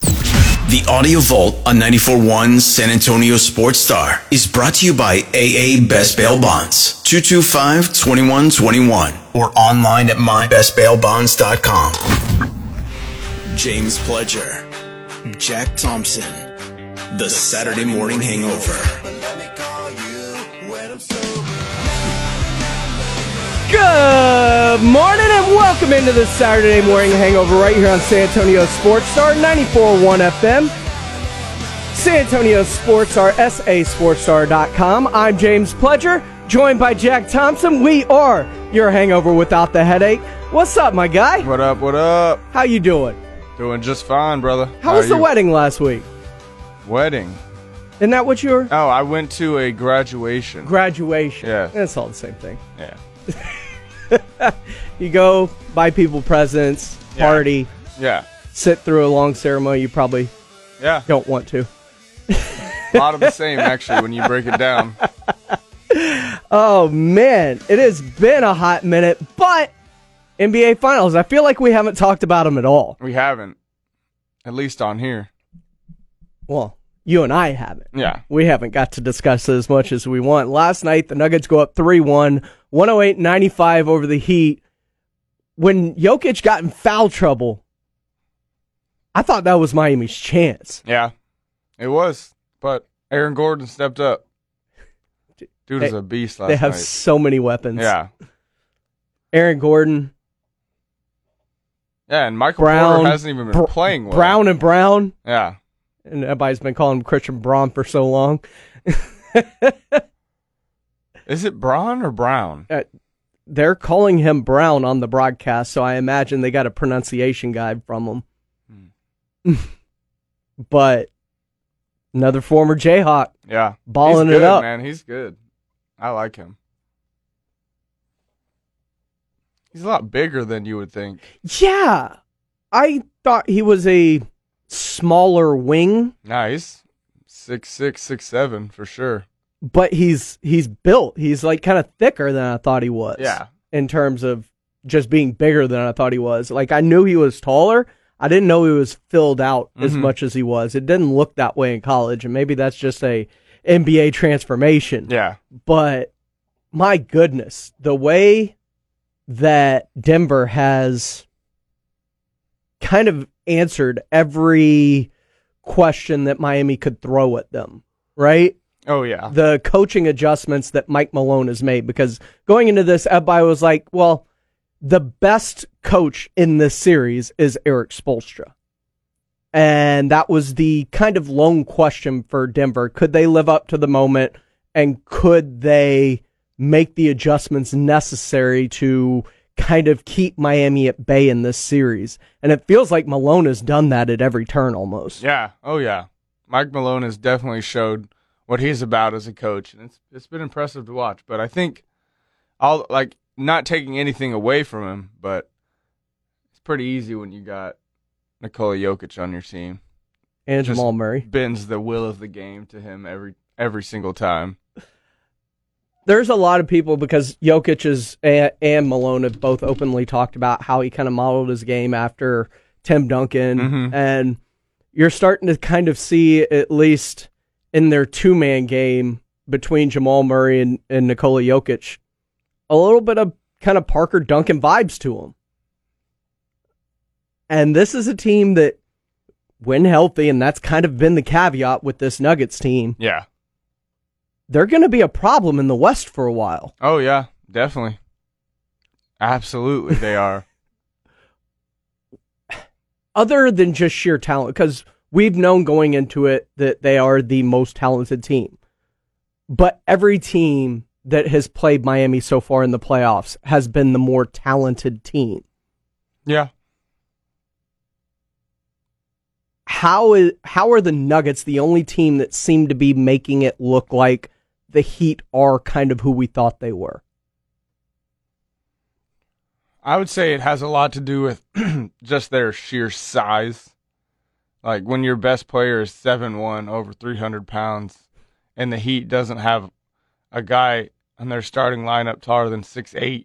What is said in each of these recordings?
The Audio Vault on 94.1 San Antonio Sports Star is brought to you by AA Best Bail Bonds, 225-2121, or online at mybestbailbonds.com. James Pledger, Jack Thompson, The Saturday Morning Hangover. Good morning and welcome into the Saturday Morning Hangover right here on San Antonio Sports Star 94.1 FM. San Antonio Sports Star, sasportstar.com. I'm James Pledger, joined by Jack Thompson. We are your hangover without the headache. What's up, my guy? What up, what up? How you doing? Doing just fine, brother. How was the wedding last week? Wedding? Isn't that what you were? Oh, I went to a graduation. Graduation. Yeah. It's all the same thing. Yeah. You go buy people presents, party, sit through a long ceremony you probably don't want to. A lot of the same, actually, when you break it down. Oh, man. It has been a hot minute, but NBA Finals, I feel like we haven't talked about them at all. We haven't, at least on here. Well, you and I haven't. Yeah. We haven't got to discuss it as much as we want. Last night, the Nuggets go up 3-1. 108-95 over the Heat. When Jokic got in foul trouble, I thought that was Miami's chance. Yeah, it was. But Aaron Gordon stepped up. Dude is a beast last night. They have so many weapons. Yeah. Aaron Gordon. Yeah, and Michael Porter hasn't even been playing well. Brown and Brown. Yeah. And everybody's been calling him Christian Braun for so long. Is it Braun or Brown? They're calling him Brown on the broadcast, so I imagine they got a pronunciation guide from him. But another former Jayhawk. Yeah. Balling it up. Man, he's good. I like him. He's a lot bigger than you would think. Yeah. I thought he was a smaller wing. Nice. 6'6", 6'7", for sure. But he's built. He's like kind of thicker than I thought he was. Yeah. In terms of just being bigger than I thought he was. Like, I knew he was taller. I didn't know he was filled out as much as he was. It didn't look that way in college, and maybe that's just a NBA transformation. Yeah. But my goodness, the way that Denver has kind of answered every question that Miami could throw at them, right? Oh, yeah. The coaching adjustments that Mike Malone has made, because going into this, Adebayo was like, well, the best coach in this series is Eric Spoelstra. And that was the kind of lone question for Denver. Could they live up to the moment, and could they make the adjustments necessary to kind of keep Miami at bay in this series? And it feels like Malone has done that at every turn almost. Yeah. Oh, yeah. Mike Malone has definitely showed what he's about as a coach, and it's been impressive to watch. But I think I'll not taking anything away from him, but it's pretty easy when you got Nikola Jokic on your team and Jamal Murray. Bends the will of the game to him every single time. There's a lot of people, because Jokic and Malone have both openly talked about how he kind of modeled his game after Tim Duncan, and you're starting to kind of see, at least in their two-man game between Jamal Murray and Nikola Jokic, a little bit of kind of Parker Duncan vibes to him. And this is a team that, when healthy, and that's kind of been the caveat with this Nuggets team, yeah, they're going to be a problem in the West for a while. Oh, yeah, definitely. Absolutely, they are. Other than just sheer talent, because we've known going into it that they are the most talented team. But every team that has played Miami so far in the playoffs has been the more talented team. Yeah. how are the Nuggets the only team that seemed to be making it look like the Heat are kind of who we thought they were? I would say it has a lot to do with just their sheer size. Like, when your best player is 7'1", over 300 pounds, and the Heat doesn't have a guy in their starting lineup taller than 6'8",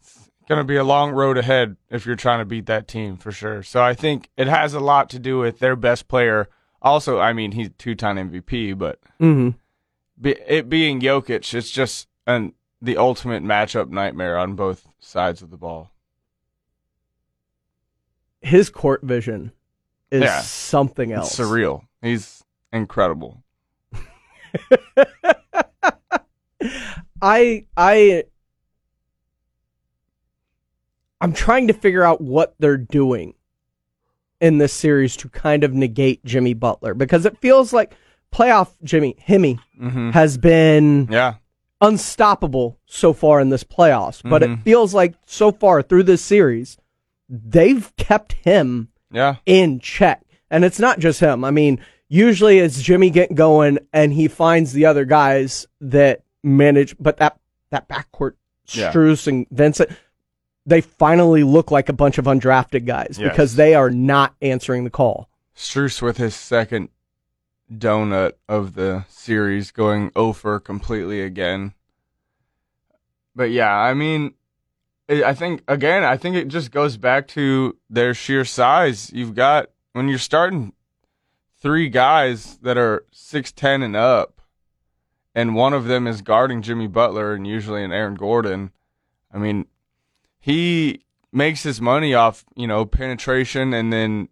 it's going to be a long road ahead if you're trying to beat that team, for sure. So I think it has a lot to do with their best player. Also, I mean, he's two-time MVP, but it being Jokic, it's just the ultimate matchup nightmare on both sides of the ball. His court vision is something else. It's surreal. He's incredible. I'm trying to figure out what they're doing in this series to kind of negate Jimmy Butler, because it feels like playoff Jimmy has been unstoppable so far in this playoffs, but it feels like so far through this series they've kept him in check. And it's not just him. I mean, usually it's Jimmy get going and he finds the other guys that manage, but that backcourt, Strus and Vincent, they finally look like a bunch of undrafted guys because they are not answering the call. Strus with his second donut of the series, going over completely again. But I mean, I think it just goes back to their sheer size. You've got, when you're starting three guys that are 6'10 and up, and one of them is guarding Jimmy Butler and usually an Aaron Gordon, I mean, he makes his money off, penetration and then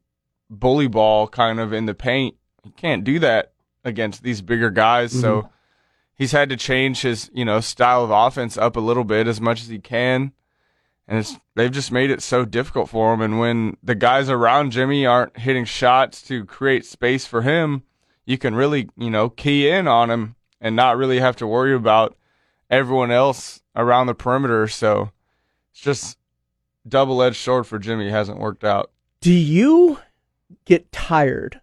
bully ball kind of in the paint. You can't do that against these bigger guys, so he's had to change his, style of offense up a little bit as much as he can, and they've just made it so difficult for him. And when the guys around Jimmy aren't hitting shots to create space for him, you can really, key in on him and not really have to worry about everyone else around the perimeter. So it's just double-edged sword for Jimmy. It hasn't worked out. Do you get tired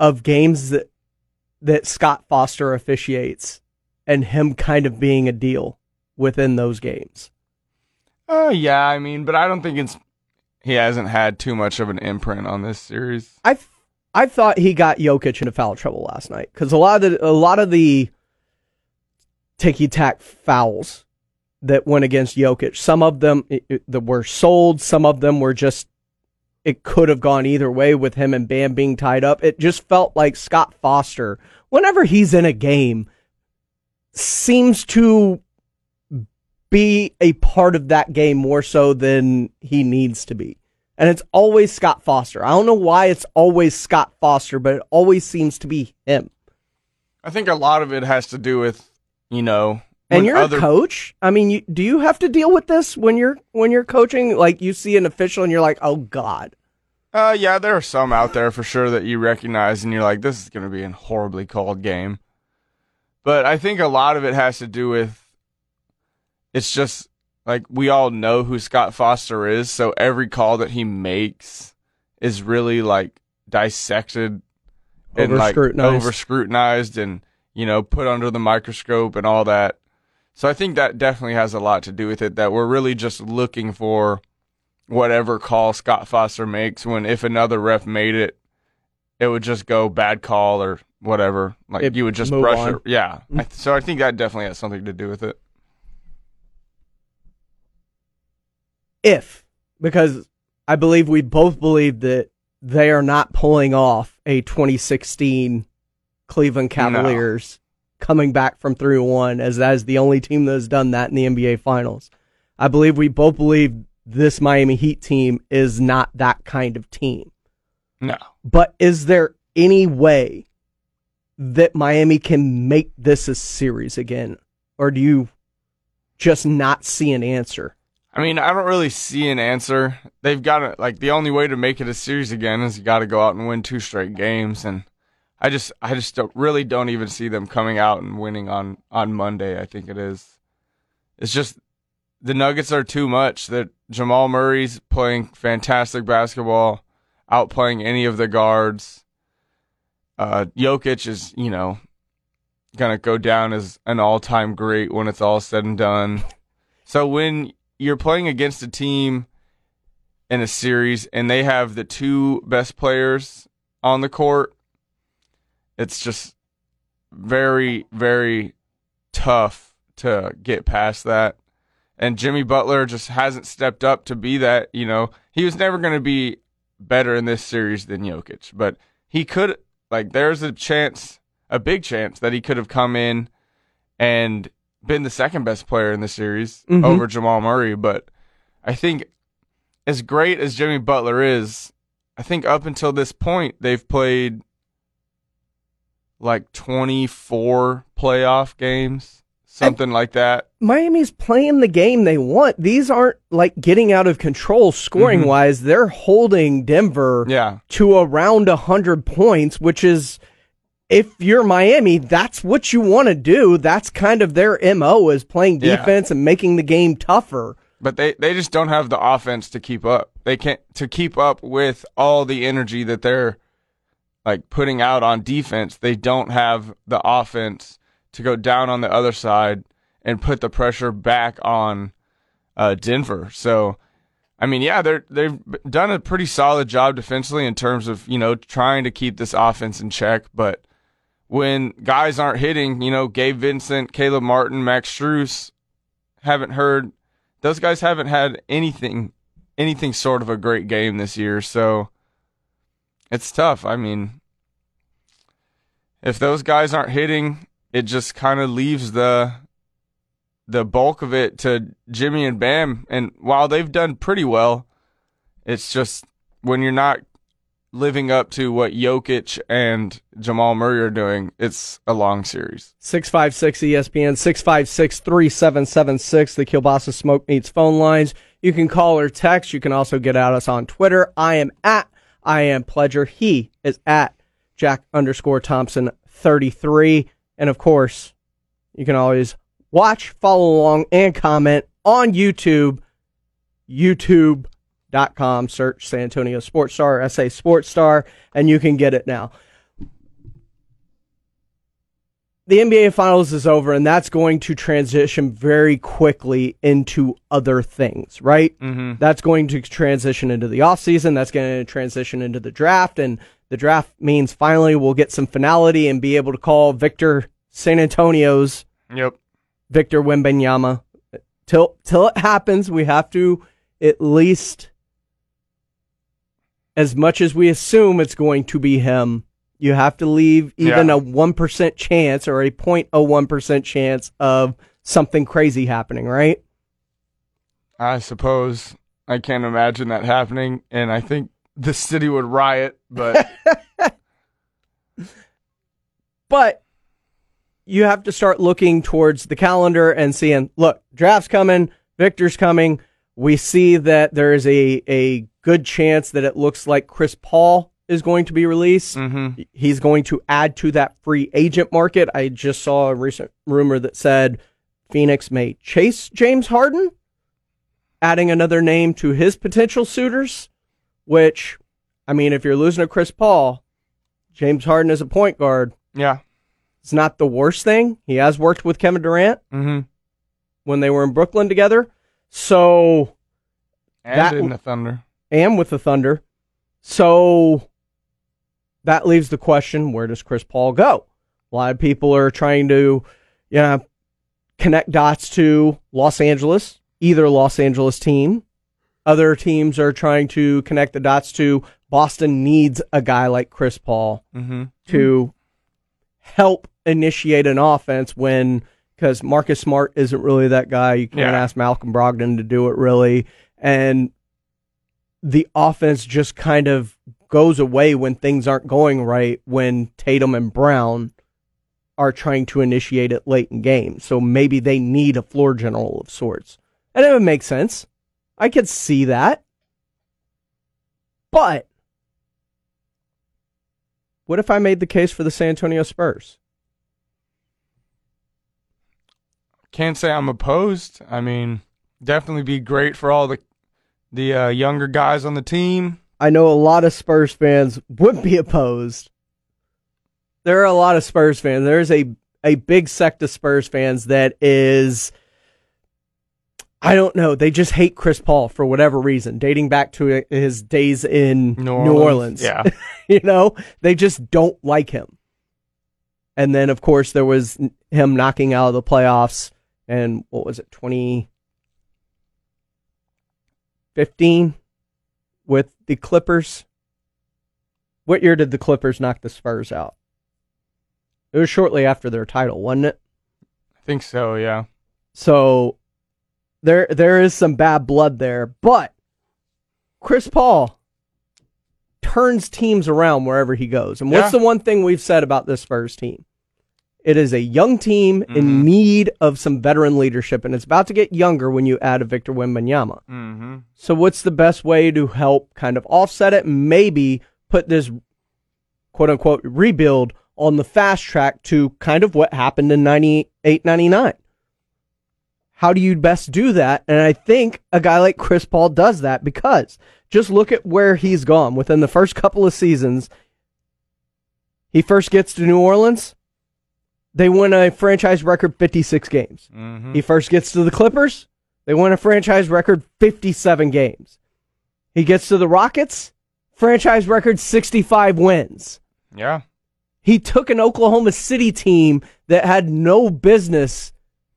of games that Scott Foster officiates and him kind of being a deal within those games? Oh, yeah, I mean, but I don't think he hasn't had too much of an imprint on this series. I thought he got Jokic into foul trouble last night, because a lot of the ticky-tack fouls that went against Jokic, some of them were sold, some of them were just, it could have gone either way with him and Bam being tied up. It just felt like Scott Foster, whenever he's in a game, seems to be a part of that game more so than he needs to be. And it's always Scott Foster. I don't know why it's always Scott Foster, but it always seems to be him. I think a lot of it has to do with, and you're a coach. I mean, do you have to deal with this when you're coaching? Like, you see an official and you're like, oh God. Yeah, there are some out there for sure that you recognize and you're like, this is going to be a horribly called game. But I think a lot of it has to do with, it's just like, we all know who Scott Foster is, so every call that he makes is really like dissected and like over-scrutinized and put under the microscope and all that. So I think that definitely has a lot to do with it, that we're really just looking for whatever call Scott Foster makes, when if another ref made it, it would just go bad call or whatever. Like, you would just brush on it. Yeah. So I think that definitely has something to do with it. Because I believe we both believe that they are not pulling off a 2016 Cleveland Cavaliers coming back from 3-1, as that is the only team that has done that in the NBA Finals. I believe we both believe this Miami Heat team is not that kind of team. No. But is there any way that Miami can make this a series again? Or do you just not see an answer? I mean, I don't really see an answer. They've got to, like, the only way to make it a series again is you got to go out and win two straight games, and I just don't even see them coming out and winning on Monday, I think it is. It's just the Nuggets are too much. That Jamal Murray's playing fantastic basketball. outplaying any of the guards. Jokic is, you know, going to go down as an all-time great when it's all said and done. So when you're playing against a team in a series and they have the two best players on the court, it's just very, very tough to get past that. And Jimmy Butler just hasn't stepped up to be that, you know. He was never going to be better in this series than Jokic, but he could, like, there's a chance, a big chance, that he could have come in and been the second best player in the series over Jamal Murray. But I think as great as Jimmy Butler is, I think up until this point, they've played like 24 playoff games, something like that. Miami's playing the game they want. These aren't like getting out of control scoring-wise. They're holding Denver to around 100 points, which is, if you're Miami, that's what you want to do. That's kind of their MO, is playing defense and making the game tougher. But they just don't have the offense to keep up. They can't to keep up with all the energy that they're like putting out on defense. They don't have the offense to go down on the other side and put the pressure back on Denver. So, I mean, yeah, they've done a pretty solid job defensively in terms of, you know, trying to keep this offense in check. But when guys aren't hitting, you know, Gabe Vincent, Caleb Martin, Max Strus haven't heard. Those guys haven't had anything sort of a great game this year, so it's tough. I mean, if those guys aren't hitting, it just kind of leaves the bulk of it to Jimmy and Bam. And while they've done pretty well, it's just when you're not living up to what Jokic and Jamal Murray are doing, it's a long series. 656-ESPN, 656-3776, the Kielbasa Smoke Meets phone lines. You can call or text. You can also get at us on Twitter. I am at I Am Pledger. He is at Jack_Thompson33. And, of course, you can always watch, follow along, and comment on YouTube, youtube.com, search San Antonio Sports Star, or SA Sports Star, and you can get it now. The NBA Finals is over, and that's going to transition very quickly into other things, right? That's going to transition into the offseason. That's going to transition into the draft, and the draft means finally we'll get some finality and be able to call Victor San Antonio's Victor Wembanyama. Till it happens, we have to, at least as much as we assume it's going to be him, you have to leave even a 1% chance or a 0.01% chance of something crazy happening, right? I suppose. I can't imagine that happening, and I think the city would riot, but... But you have to start looking towards the calendar and seeing, look, draft's coming, Victor's coming. We see that there is a good chance that it looks like Chris Paul is going to be released. He's going to add to that free agent market. I just saw a recent rumor that said Phoenix may chase James Harden, adding another name to his potential suitors, which, I mean, if you're losing to Chris Paul, James Harden is a point guard. It's not the worst thing. He has worked with Kevin Durant when they were in Brooklyn together. So, and with the Thunder. So that leaves the question, where does Chris Paul go? A lot of people are trying to, you know, connect dots to Los Angeles, either Los Angeles team. Other teams are trying to connect the dots to Boston needs a guy like Chris Paul to help initiate an offense when... because Marcus Smart isn't really that guy. You can't ask Malcolm Brogdon to do it, really. And the offense just kind of goes away when things aren't going right, when Tatum and Brown are trying to initiate it late in games. So maybe they need a floor general of sorts. And it would make sense. I could see that. But what if I made the case for the San Antonio Spurs? Can't say I'm opposed. I mean, definitely be great for all the younger guys on the team. I know a lot of Spurs fans would be opposed. There are a lot of Spurs fans. There's a big sect of Spurs fans that is, I don't know, they just hate Chris Paul for whatever reason, dating back to his days in New Orleans. Yeah. You know, they just don't like him. And then, of course, there was him knocking out of the playoffs in, what was it, 2015 with the Clippers. What year did the Clippers knock the Spurs out? It was shortly after their title, wasn't it? I think so, yeah. So there is some bad blood there, but Chris Paul turns teams around wherever he goes. And what's the one thing we've said about this Spurs team? It is a young team in need of some veteran leadership, and it's about to get younger when you add a Victor Wembanyama. Mm-hmm. So what's the best way to help kind of offset it and maybe put this quote-unquote rebuild on the fast track to kind of what happened in 98-99? How do you best do that? And I think a guy like Chris Paul does that, because just look at where he's gone. Within the first couple of seasons, he first gets to New Orleans. They win a franchise record 56 games. Mm-hmm. He first gets to the Clippers. They win a franchise record 57 games. He gets to the Rockets. Franchise record 65 wins. Yeah. He took an Oklahoma City team that had no business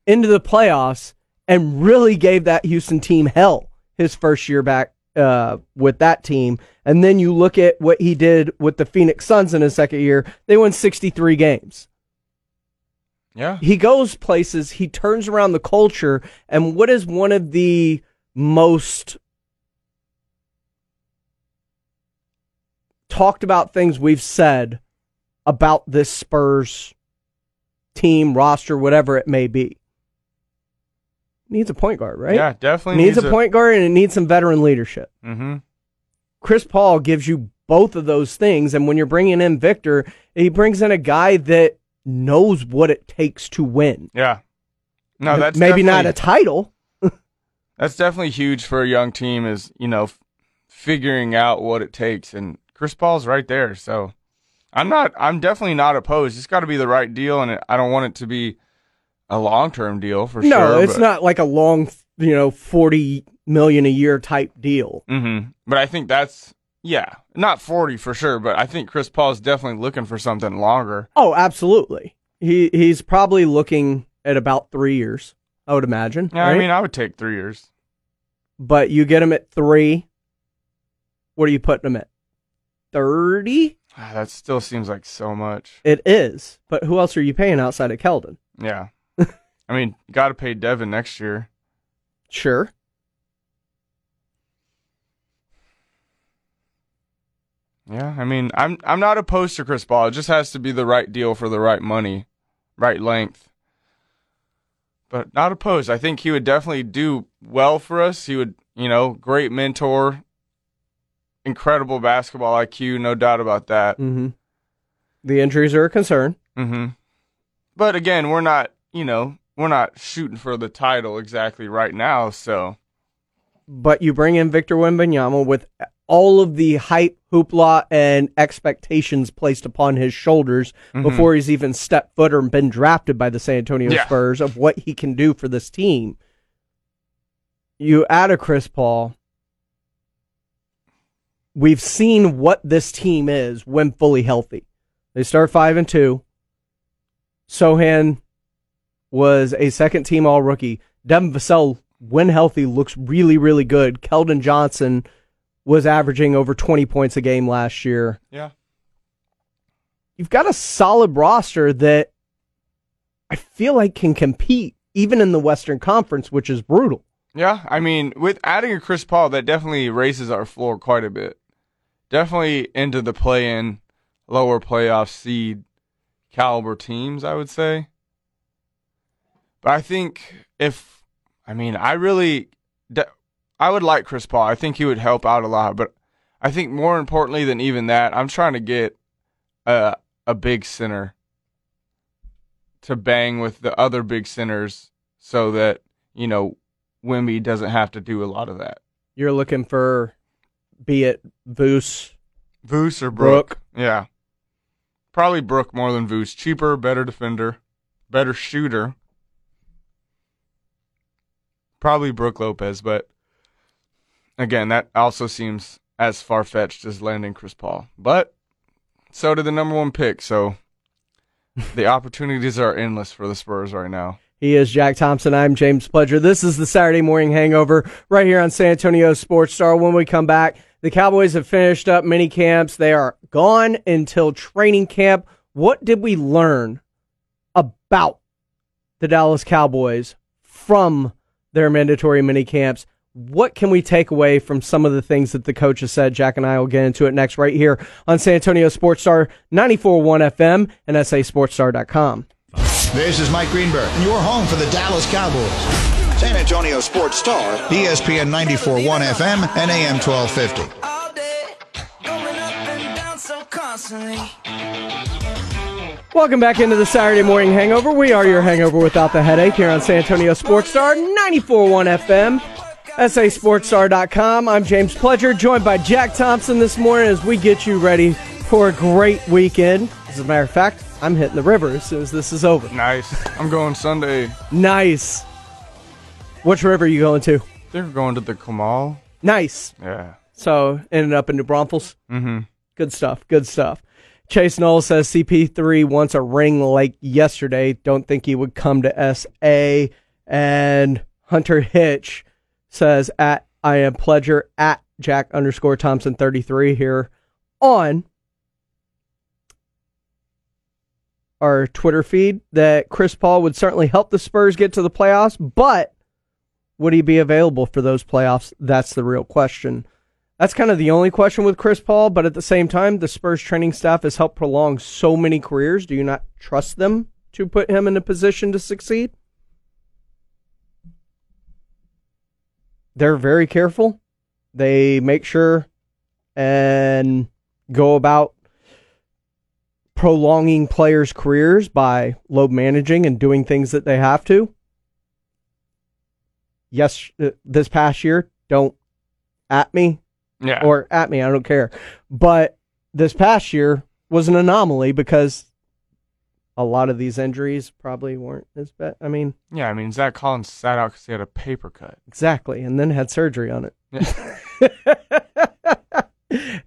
into the playoffs and really gave that Houston team hell his first year back with that team. And then you look at what he did with the Phoenix Suns in his second year. They won 63 games. Yeah. He goes places, he turns around the culture, and what is one of the most talked about things we've said about this Spurs team, roster, whatever it may be? Needs a point guard, right? Yeah, definitely needs a point guard, and it needs some veteran leadership. Mm-hmm. Chris Paul gives you both of those things, and when you're bringing in Victor, he brings in a guy that knows what it takes to win. Yeah. No, that's maybe not a title. That's definitely huge for a young team, is, you know, figuring out what it takes, and Chris Paul's right there. So I'm definitely not opposed. It's got to be the right deal, and I don't want it to be a long-term deal for sure. No, it's not like a long, you know, $40 million a year type deal. Mm-hmm. But I think that's, yeah, not 40 for sure, but I think Chris Paul is definitely looking for something longer. Oh, absolutely. He's probably looking at about 3 years, I would imagine. Yeah, right? I mean, I would take 3 years. But you get him at 3. What are you putting him at? 30? That still seems like so much. It is. But who else are you paying outside of Keldon? Yeah. I mean, you got to pay Devin next year. Sure. Yeah, I mean, I'm not opposed to Chris Paul. It just has to be the right deal for the right money, right length. But not opposed. I think he would definitely do well for us. He would, you know, great mentor, incredible basketball IQ, no doubt about that. Mm-hmm. The injuries are a concern. Mm-hmm. But again, we're not shooting for the title exactly right now, so. But you bring in Victor Wembanyama with all of the hype, hoopla, and expectations placed upon his shoulders before he's even stepped foot or been drafted by the San Antonio Spurs of what he can do for this team. You add a Chris Paul. We've seen what this team is when fully healthy. They start 5-2. Sohan was a second-team all-rookie. Devin Vassell, when healthy, looks really, really good. Keldon Johnson was averaging over 20 points a game last year. Yeah. You've got a solid roster that I feel like can compete even in the Western Conference, which is brutal. Yeah, I mean, with adding a Chris Paul, that definitely raises our floor quite a bit. Definitely into the play-in, lower playoff seed caliber teams, I would say. But I think I would like Chris Paul. I think he would help out a lot, but I think more importantly than even that, I'm trying to get a big center to bang with the other big centers so that, you know, Wemby doesn't have to do a lot of that. You're looking for be it Vuce or Brook. Yeah. Probably Brook more than Vuce. Cheaper, better defender, better shooter. Probably Brook Lopez, but again, that also seems as far-fetched as landing Chris Paul. But so did the number one pick, so the opportunities are endless for the Spurs right now. He is Jack Thompson. I'm James Pledger. This is the Saturday Morning Hangover right here on San Antonio Sports Star. When we come back, the Cowboys have finished up mini camps. They are gone until training camp. What did we learn about the Dallas Cowboys from their mandatory mini camps? What can we take away from some of the things that the coach has said? Jack and I will get into it next right here on San Antonio Sports Star 94.1 FM and sasportstar.com. This is Mike Greenberg, and your home for the Dallas Cowboys. San Antonio Sports Star, ESPN 94.1 FM and AM 1250. All day, going up and down so constantly. Welcome back into the Saturday Morning Hangover. We are your hangover without the headache here on San Antonio Sports Star 94.1 FM. SASportsStar.com. I'm James Pledger, joined by Jack Thompson this morning as we get you ready for a great weekend. As a matter of fact, I'm hitting the river as soon as this is over. Nice. I'm going Sunday. Nice. Which river are you going to? They're going to the Comal. Nice. Yeah. So, ended up in New Braunfels. Mm-hmm. Good stuff. Good stuff. Chase Knoll says CP3 wants a ring like yesterday. Don't think he would come to SA. And Hunter Hitch says at I am Pledger at Jack _ Thompson 33 here on our Twitter feed that Chris Paul would certainly help the Spurs get to the playoffs, but would he be available for those playoffs? That's the real question. That's kind of the only question with Chris Paul, but at the same time, the Spurs training staff has helped prolong so many careers. Do you not trust them to put him in a position to succeed? They're very careful. They make sure and go about prolonging players' careers by load managing and doing things that they have to. Yes, this past year, don't at me. Yeah. Or at me, I don't care. But this past year was an anomaly because a lot of these injuries probably weren't as bad. I mean... Yeah, I mean, Zach Collins sat out because he had a paper cut. Exactly, and then had surgery on it. Yeah.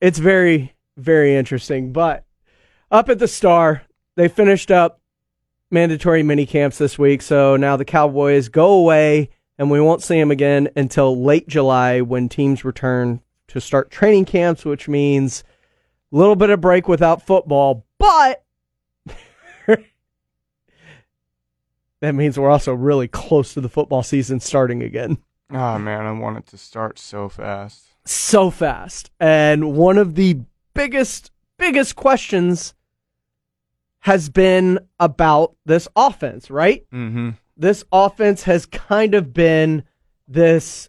It's very, very interesting. But up at the Star, they finished up mandatory mini camps this week, so now the Cowboys go away, and we won't see them again until late July when teams return to start training camps, which means a little bit of break without football, but that means we're also really close to the football season starting again. Oh, man, I want it to start so fast. So fast. And one of the biggest questions has been about this offense, right? Mm-hmm. This offense has kind of been this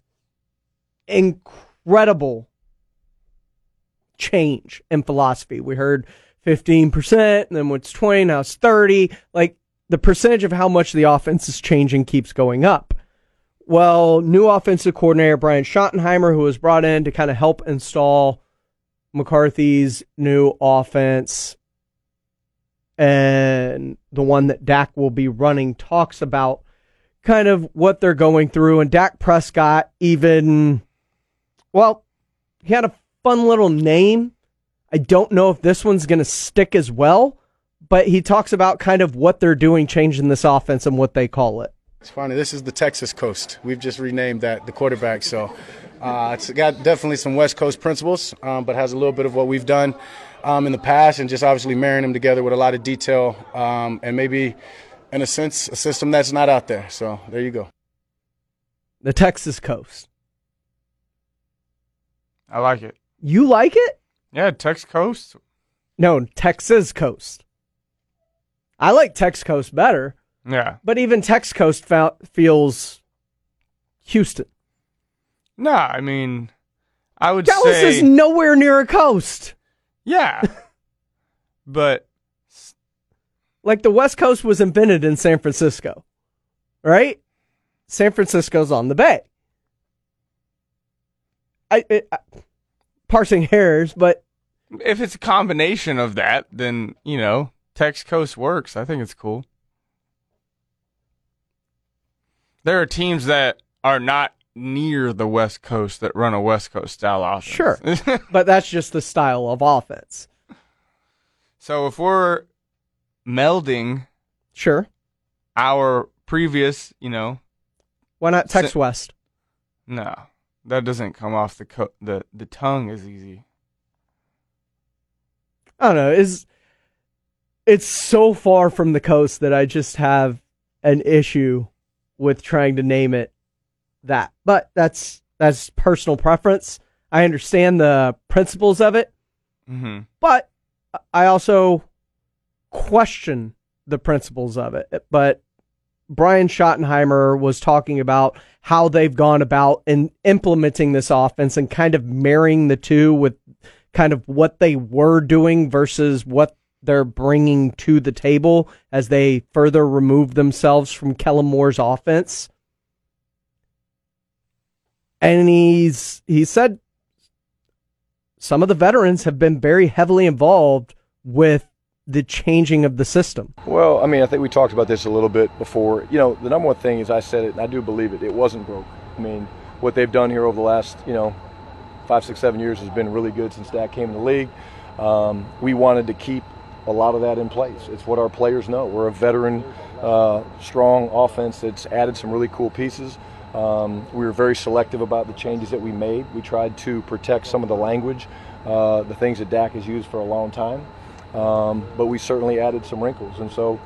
incredible change in philosophy. We heard 15%, and then it's 20, now it's 30. Like, the percentage of how much the offense is changing keeps going up. Well, new offensive coordinator Brian Schottenheimer, who was brought in to kind of help install McCarthy's new offense, and the one that Dak will be running, talks about kind of what they're going through. And Dak Prescott even, well, he had a fun little name. I don't know if this one's going to stick as well, but he talks about kind of what they're doing, changing this offense and what they call it. It's funny. This is the Texas coast. We've just renamed that the quarterback. So it's got definitely some West Coast principles, but has a little bit of what we've done in the past, and just obviously marrying them together with a lot of detail and maybe, in a sense, a system that's not out there. So there you go. The Texas coast. I like it. You like it? Yeah, Tex Coast. No, Texas Coast. I like Tex Coast better. Yeah. But even Tex Coast feels Houston. Nah, I mean, I would Dallas say... Dallas is nowhere near a coast. Yeah. But... Like, the West Coast was invented in San Francisco, right? San Francisco's on the bay. Parsing hairs, but if it's a combination of that, then, you know, Tex Coast works. I think it's cool. There are teams that are not near the West Coast that run a West Coast style offense. Sure, but that's just the style of offense. So if we're melding, sure, our previous, you know, why not Tex West? No, that doesn't come off the tongue as easy. I don't know. It's so far from the coast that I just have an issue with trying to name it that. But that's personal preference. I understand the principles of it, but I also question the principles of it. But Brian Schottenheimer was talking about how they've gone about in implementing this offense and kind of marrying the two with kind of what they were doing versus what they're bringing to the table as they further remove themselves from Kellen Moore's offense. And he said some of the veterans have been very heavily involved with the changing of the system. Well, I mean, I think we talked about this a little bit before. You know, the number one thing is, I said it, and I do believe it, it wasn't broke. I mean, what they've done here over the last, you know, 5, 6, 7 years has been really good since Dak came in the league. We wanted to keep a lot of that in place. It's what our players know. We're a veteran, strong offense that's added some really cool pieces. We were very selective about the changes that we made. We tried to protect some of the language, the things that Dak has used for a long time. But we certainly added some wrinkles. And so,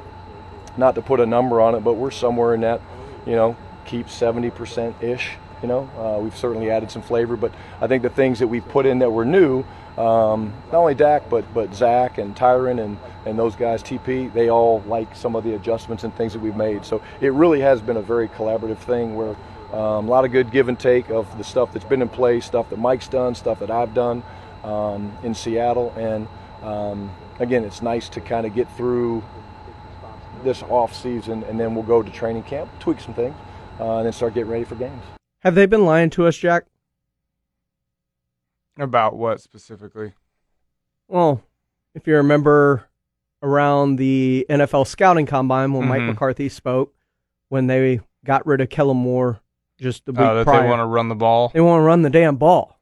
not to put a number on it, but we're somewhere in that, you know, keep 70%-ish. You know, we've certainly added some flavor, but I think the things that we've put in that were new, not only Dak, but Zach and Tyron and those guys, TP, they all like some of the adjustments and things that we've made. So it really has been a very collaborative thing where a lot of good give and take of the stuff that's been in place, stuff that Mike's done, stuff that I've done in Seattle. And again, it's nice to kind of get through this off season, and then we'll go to training camp, tweak some things, and then start getting ready for games. Have they been lying to us, Jack? About what specifically? Well, if you remember around the NFL scouting combine when Mike McCarthy spoke, when they got rid of Kellen Moore just the week prior. They want to run the ball? They want to run the damn ball.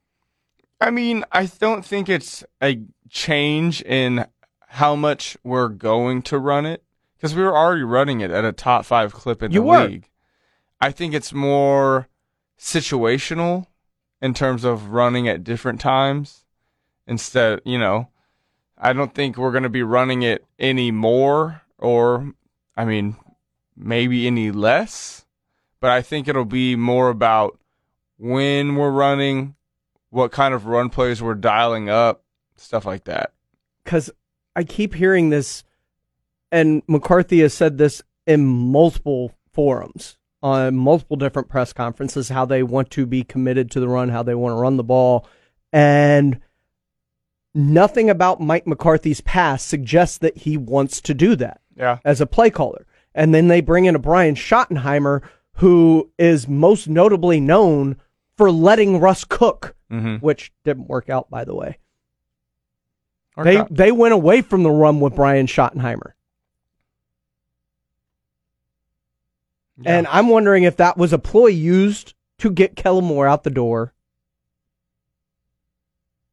I mean, I don't think it's a change in how much we're going to run it, because we were already running it at a top 5 clip in the league. I think it's more situational in terms of running at different times. Instead, you know, I don't think we're going to be running it any more, or I mean, maybe any less, but I think it'll be more about when we're running, what kind of run plays we're dialing up, stuff like that. Because I keep hearing this, and McCarthy has said this in multiple forums, on multiple different press conferences, how they want to be committed to the run, how they want to run the ball. And nothing about Mike McCarthy's past suggests that he wants to do that as a play caller. And then they bring in a Brian Schottenheimer, who is most notably known for letting Russ cook, which didn't work out, by the way. They went away from the run with Brian Schottenheimer. Yeah. And I'm wondering if that was a ploy used to get Kellen Moore out the door.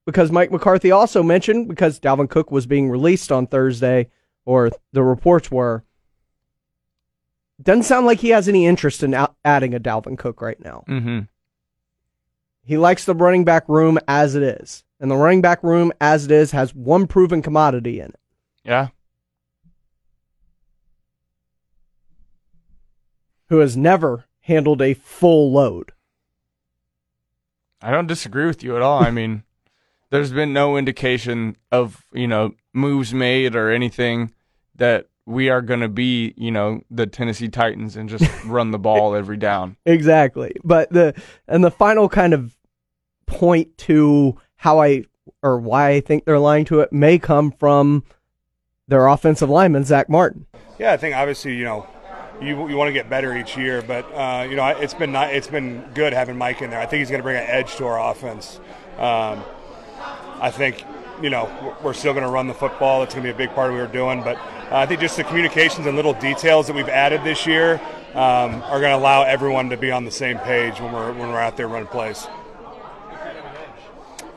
Because Mike McCarthy also mentioned, because Dalvin Cook was being released on Thursday, or the reports were, doesn't sound like he has any interest in adding a Dalvin Cook right now. He likes the running back room as it is. And the running back room as it is has one proven commodity in it. Yeah. Who has never handled a full load. I don't disagree with you at all. I mean, there's been no indication of, you know, moves made or anything that we are going to be, you know, the Tennessee Titans and just run the ball every down. Exactly. But the final kind of point to how why I think they're lying to it may come from their offensive lineman, Zach Martin. Yeah, I think obviously, you know, you want to get better each year. But you know, it's been good having Mike in there. I think he's going to bring an edge to our offense. I think, you know, we're still going to run the football. It's going to be a big part of what we're doing. But I think just the communications and little details that we've added this year are going to allow everyone to be on the same page when we're out there running plays.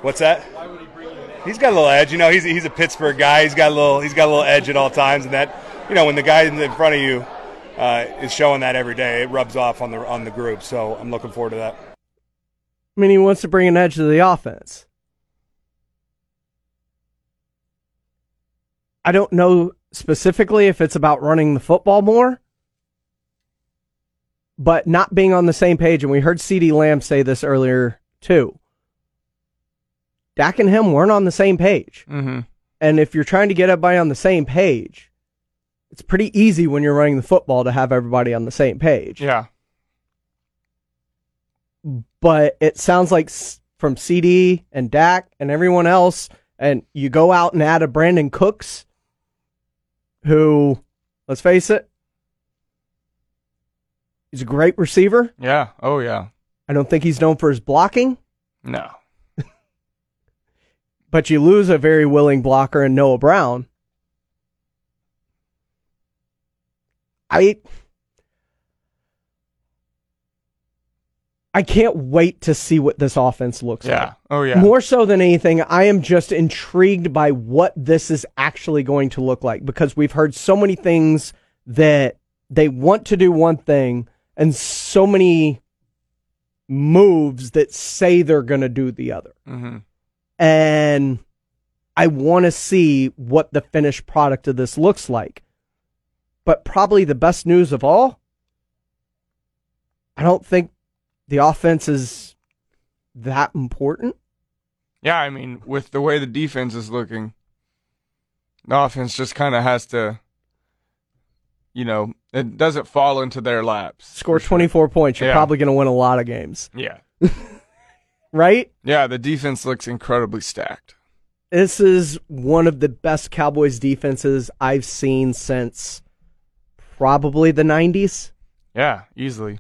What's that? Why would he bring you an edge? He's got a little edge. You know, he's a Pittsburgh guy. He's got a little edge at all times, and that, you know, when the guy in front of you is showing that every day, it rubs off on the group. So I'm looking forward to that. I mean, he wants to bring an edge to the offense. I don't know specifically if it's about running the football more, but not being on the same page. And we heard CeeDee Lamb say this earlier too. Dak and him weren't on the same page. Mm-hmm. And if you're trying to get everybody on the same page, it's pretty easy when you're running the football to have everybody on the same page. Yeah. But it sounds like from CeeDee and Dak and everyone else, and you go out and add a Brandon Cooks, who, let's face it, he's a great receiver. Yeah. Oh, yeah. I don't think he's known for his blocking. No. But you lose a very willing blocker in Noah Braun. I can't wait to see what this offense looks like. Oh, yeah. More so than anything, I am just intrigued by what this is actually going to look like, because we've heard so many things that they want to do one thing and so many moves that say they're going to do the other. Mm-hmm. And I want to see what the finished product of this looks like. But probably the best news of all, I don't think the offense is that important. Yeah, I mean, with the way the defense is looking, the offense just kind of has to, you know, it doesn't fall into their laps. Score 24 points, you're probably going to win a lot of games. Yeah. Right? Yeah, the defense looks incredibly stacked. This is one of the best Cowboys defenses I've seen since probably the 90s. Yeah, easily.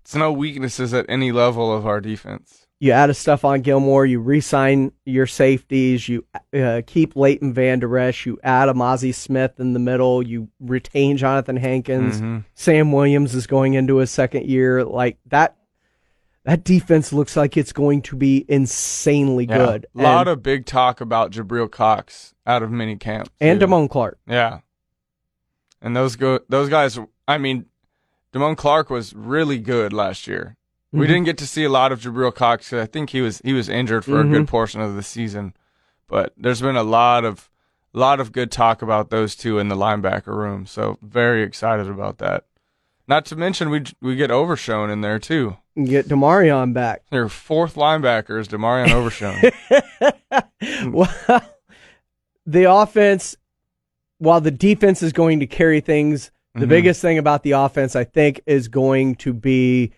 It's no weaknesses at any level of our defense. You add a Stephon Gilmore, you re-sign your safeties, you keep Leighton Van Der Esch, you add a Mozzie Smith in the middle, you retain Jonathan Hankins, mm-hmm. Sam Williams is going into his second year. Like, That defense looks like it's going to be insanely good. A lot of big talk about Jabril Cox out of minicamp. And Damone Clark. Yeah. And those guys, I mean, Damone Clark was really good last year. Mm-hmm. We didn't get to see a lot of Jabril Cox because I think he was injured for a good portion of the season. But there's been a lot of good talk about those two in the linebacker room. So very excited about that. Not to mention we get Overshone in there too. Get Damarion back. Their fourth linebacker is Damarion Overshone. Well, the offense, while the defense is going to carry things, the biggest thing about the offense, I think, is going to be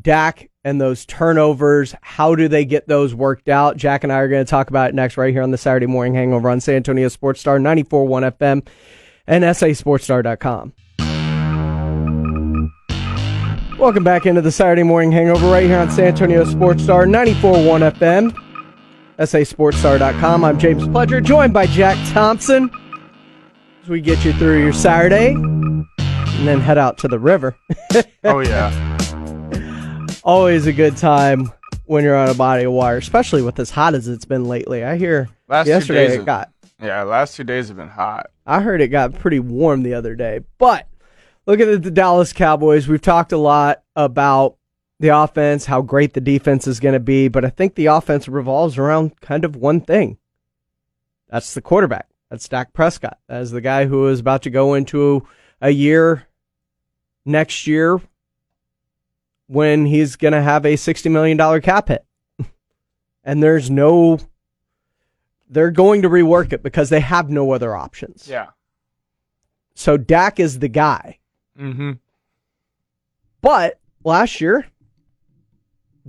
Dak and those turnovers. How do they get those worked out? Jack and I are going to talk about it next right here on the Saturday Morning Hangover on San Antonio Sports Star, 94.1 FM and sasportstar.com. Welcome back into the Saturday Morning Hangover right here on San Antonio Sports Star, 94.1 FM, sasportstar.com. I'm James Pledger, joined by Jack Thompson, as we get you through your Saturday and then head out to the river. Oh, yeah. Always a good time when you're on a body of water, especially with as hot as it's been lately. I hear yesterday it got. Yeah, last 2 days have been hot. I heard it got pretty warm the other day, but looking at the Dallas Cowboys, we've talked a lot about the offense, how great the defense is going to be, but I think the offense revolves around kind of one thing. That's the quarterback. That's Dak Prescott. That is the guy who is about to go into a year next year when he's going to have a $60 million cap hit. And they're going to rework it because they have no other options. Yeah. So Dak is the guy. Mm-hmm. But last year,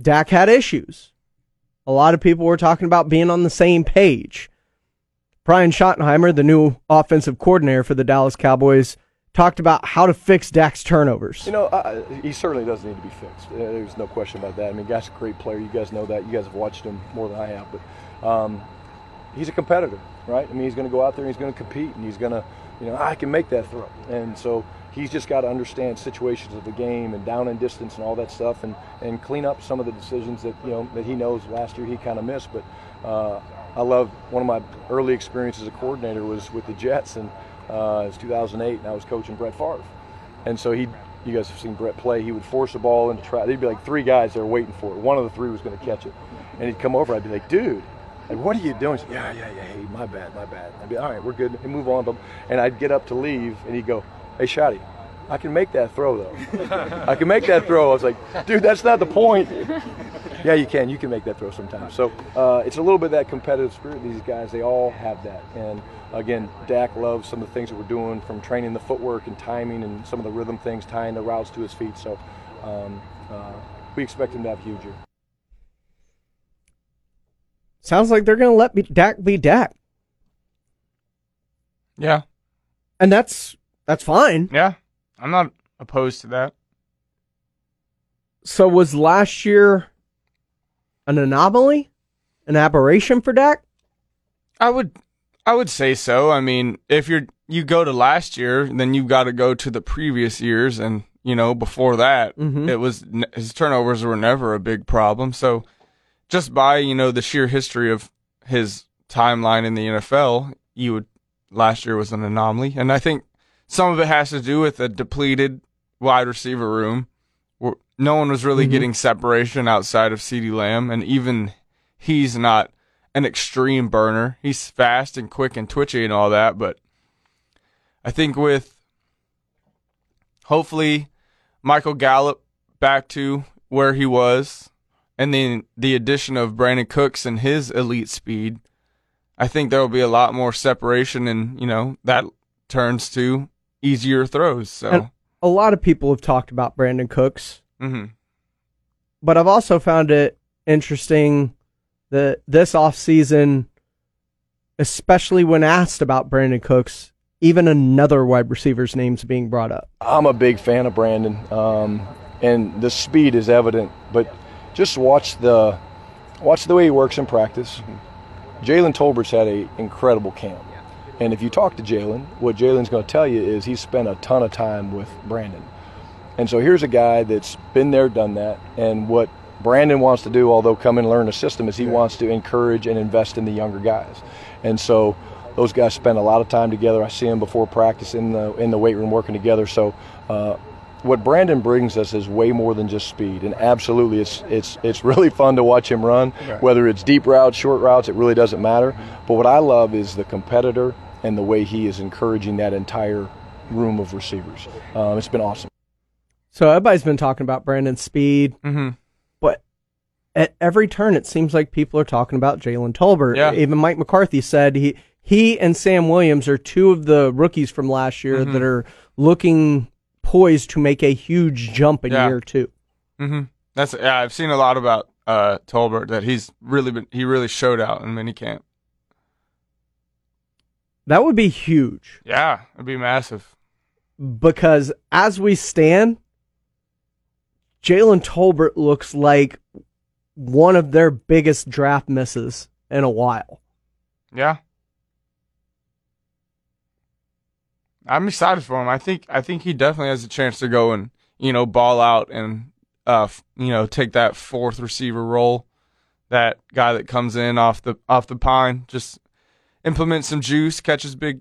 Dak had issues. A lot of people were talking about being on the same page. Brian Schottenheimer, the new offensive coordinator for the Dallas Cowboys, talked about how to fix Dak's turnovers. You know, he certainly does need to be fixed. There's no question about that. I mean, Dak's a great player. You guys know that. You guys have watched him more than I have. But he's a competitor, right? I mean, he's going to go out there and he's going to compete. And he's going to, you know, I can make that throw. And so he's just got to understand situations of the game and down and distance and all that stuff, and clean up some of the decisions that, you know, that he knows last year he kind of missed. But I love, one of my early experiences as a coordinator was with the Jets, and it was 2008, and I was coaching Brett Favre. And so he, you guys have seen Brett play, he would force the ball into traffic. There'd be like three guys there waiting for it. One of the three was going to catch it. And he'd come over, I'd be like, dude, what are you doing? He'd say, yeah, hey, my bad. I'd be, all right, we're good, and move on. And I'd get up to leave, and he'd go, hey, Shotty, I can make that throw, though. I can make that throw. I was like, dude, that's not the point. Yeah, you can make that throw sometimes. So it's a little bit of that competitive spirit. These guys, they all have that. And again, Dak loves some of the things that we're doing, from training the footwork and timing and some of the rhythm things, tying the routes to his feet. So we expect him to have a huge year. Sounds like they're going to let Dak be Dak. Yeah. And that's fine. Yeah, I'm not opposed to that. So was last year an anomaly, an aberration for Dak? I would say so. I mean, if you go to last year, then you've got to go to the previous years, and you know before that, It was his turnovers were never a big problem. So, just by the sheer history of his timeline in the NFL, last year was an anomaly, and I think some of it has to do with a depleted wide receiver room. No one was really getting separation outside of CeeDee Lamb, and even he's not an extreme burner. He's fast and quick and twitchy and all that, but I think with hopefully Michael Gallup back to where he was, and then the addition of Brandon Cooks and his elite speed, I think there will be a lot more separation, and that turns to easier throws. So and a lot of people have talked about Brandon Cooks. Mm-hmm. But I've also found it interesting that this offseason, especially when asked about Brandon Cooks, even another wide receiver's name's being brought up. I'm a big fan of Brandon, and the speed is evident. But just watch the way he works in practice. Jalen Tolbert's had an incredible camp. And if you talk to Jalen, what Jalen's going to tell you is he spent a ton of time with Brandon. And so here's a guy that's been there, done that, and what Brandon wants to do, although come and learn a system, is he wants to encourage and invest in the younger guys. And so those guys spend a lot of time together. I see them before practice in the weight room working together. So what Brandon brings us is way more than just speed, and absolutely it's really fun to watch him run, whether it's deep routes, short routes, it really doesn't matter. But what I love is the competitor and the way he is encouraging that entire room of receivers. It's been awesome. So everybody's been talking about Brandon's speed, but at every turn it seems like people are talking about Jalen Tolbert. Yeah. Even Mike McCarthy said he and Sam Williams are two of the rookies from last year that are looking poised to make a huge jump in year two. I've seen a lot about Tolbert, that he really showed out in minicamp. That would be huge. Yeah, it'd be massive. Because as we stand, Jalen Tolbert looks like one of their biggest draft misses in a while. Yeah. I'm excited for him. I think he definitely has a chance to go and, ball out and, take that fourth receiver role. That guy that comes in off the pine, just implement some juice, catches big,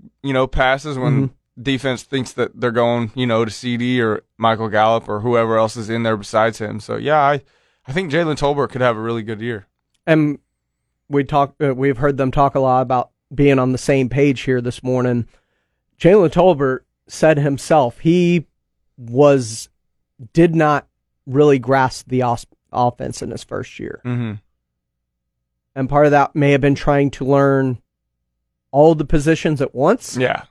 passes when defense thinks that they're going, to CD or Michael Gallup or whoever else is in there besides him. So, yeah, I think Jalen Tolbert could have a really good year. And we've heard them talk a lot about being on the same page here this morning. Jalen Tolbert said himself he did not really grasp the offense in his first year. And part of that may have been trying to learn all the positions at once. Yeah.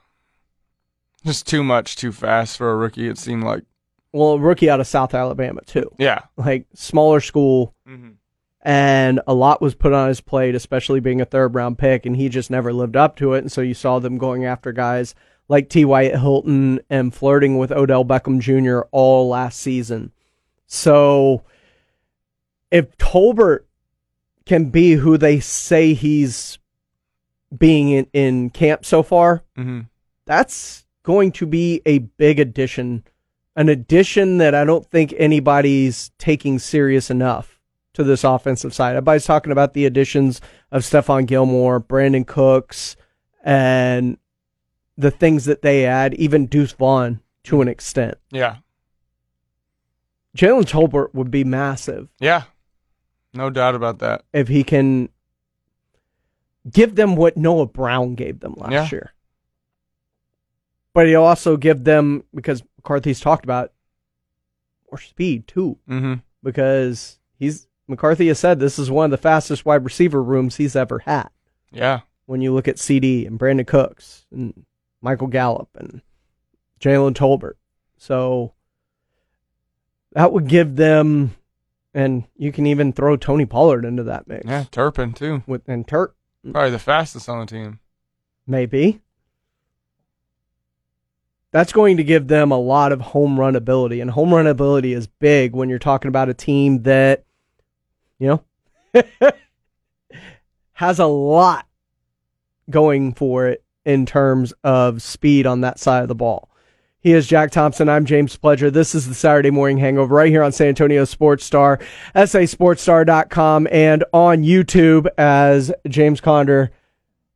Just too much, too fast for a rookie, it seemed like. Well, a rookie out of South Alabama, too. Yeah. Like, smaller school, and a lot was put on his plate, especially being a third-round pick, and he just never lived up to it, and so you saw them going after guys like T. Wyatt Hilton and flirting with Odell Beckham Jr. all last season. So if Tolbert can be who they say he's being in camp so far, mm-hmm. that's going to be a big addition, an addition that I don't think anybody's taking serious enough to this offensive side. Everybody's talking about the additions of Stephon Gilmore, Brandon Cooks, and the things that they add, even Deuce Vaughn to an extent. Yeah. Jalen Tolbert would be massive. Yeah. No doubt about that. If he can give them what Noah Braun gave them last year. But he'll also give them, because McCarthy's talked about, more speed too. Mm-hmm. Because McCarthy has said this is one of the fastest wide receiver rooms he's ever had. Yeah. When you look at CeeDee and Brandon Cooks and Michael Gallup and Jalen Tolbert. So that would give them, and you can even throw Tony Pollard into that mix. Yeah, Turpin too. And Turk. Probably the fastest on the team. Maybe. That's going to give them a lot of home run ability, and home run ability is big when you're talking about a team that, you know, has a lot going for it in terms of speed on that side of the ball. He is Jack Thompson. I'm James Pledger. This is the Saturday Morning Hangover right here on San Antonio Sports Star, sasportstar.com, and on YouTube, as James Conder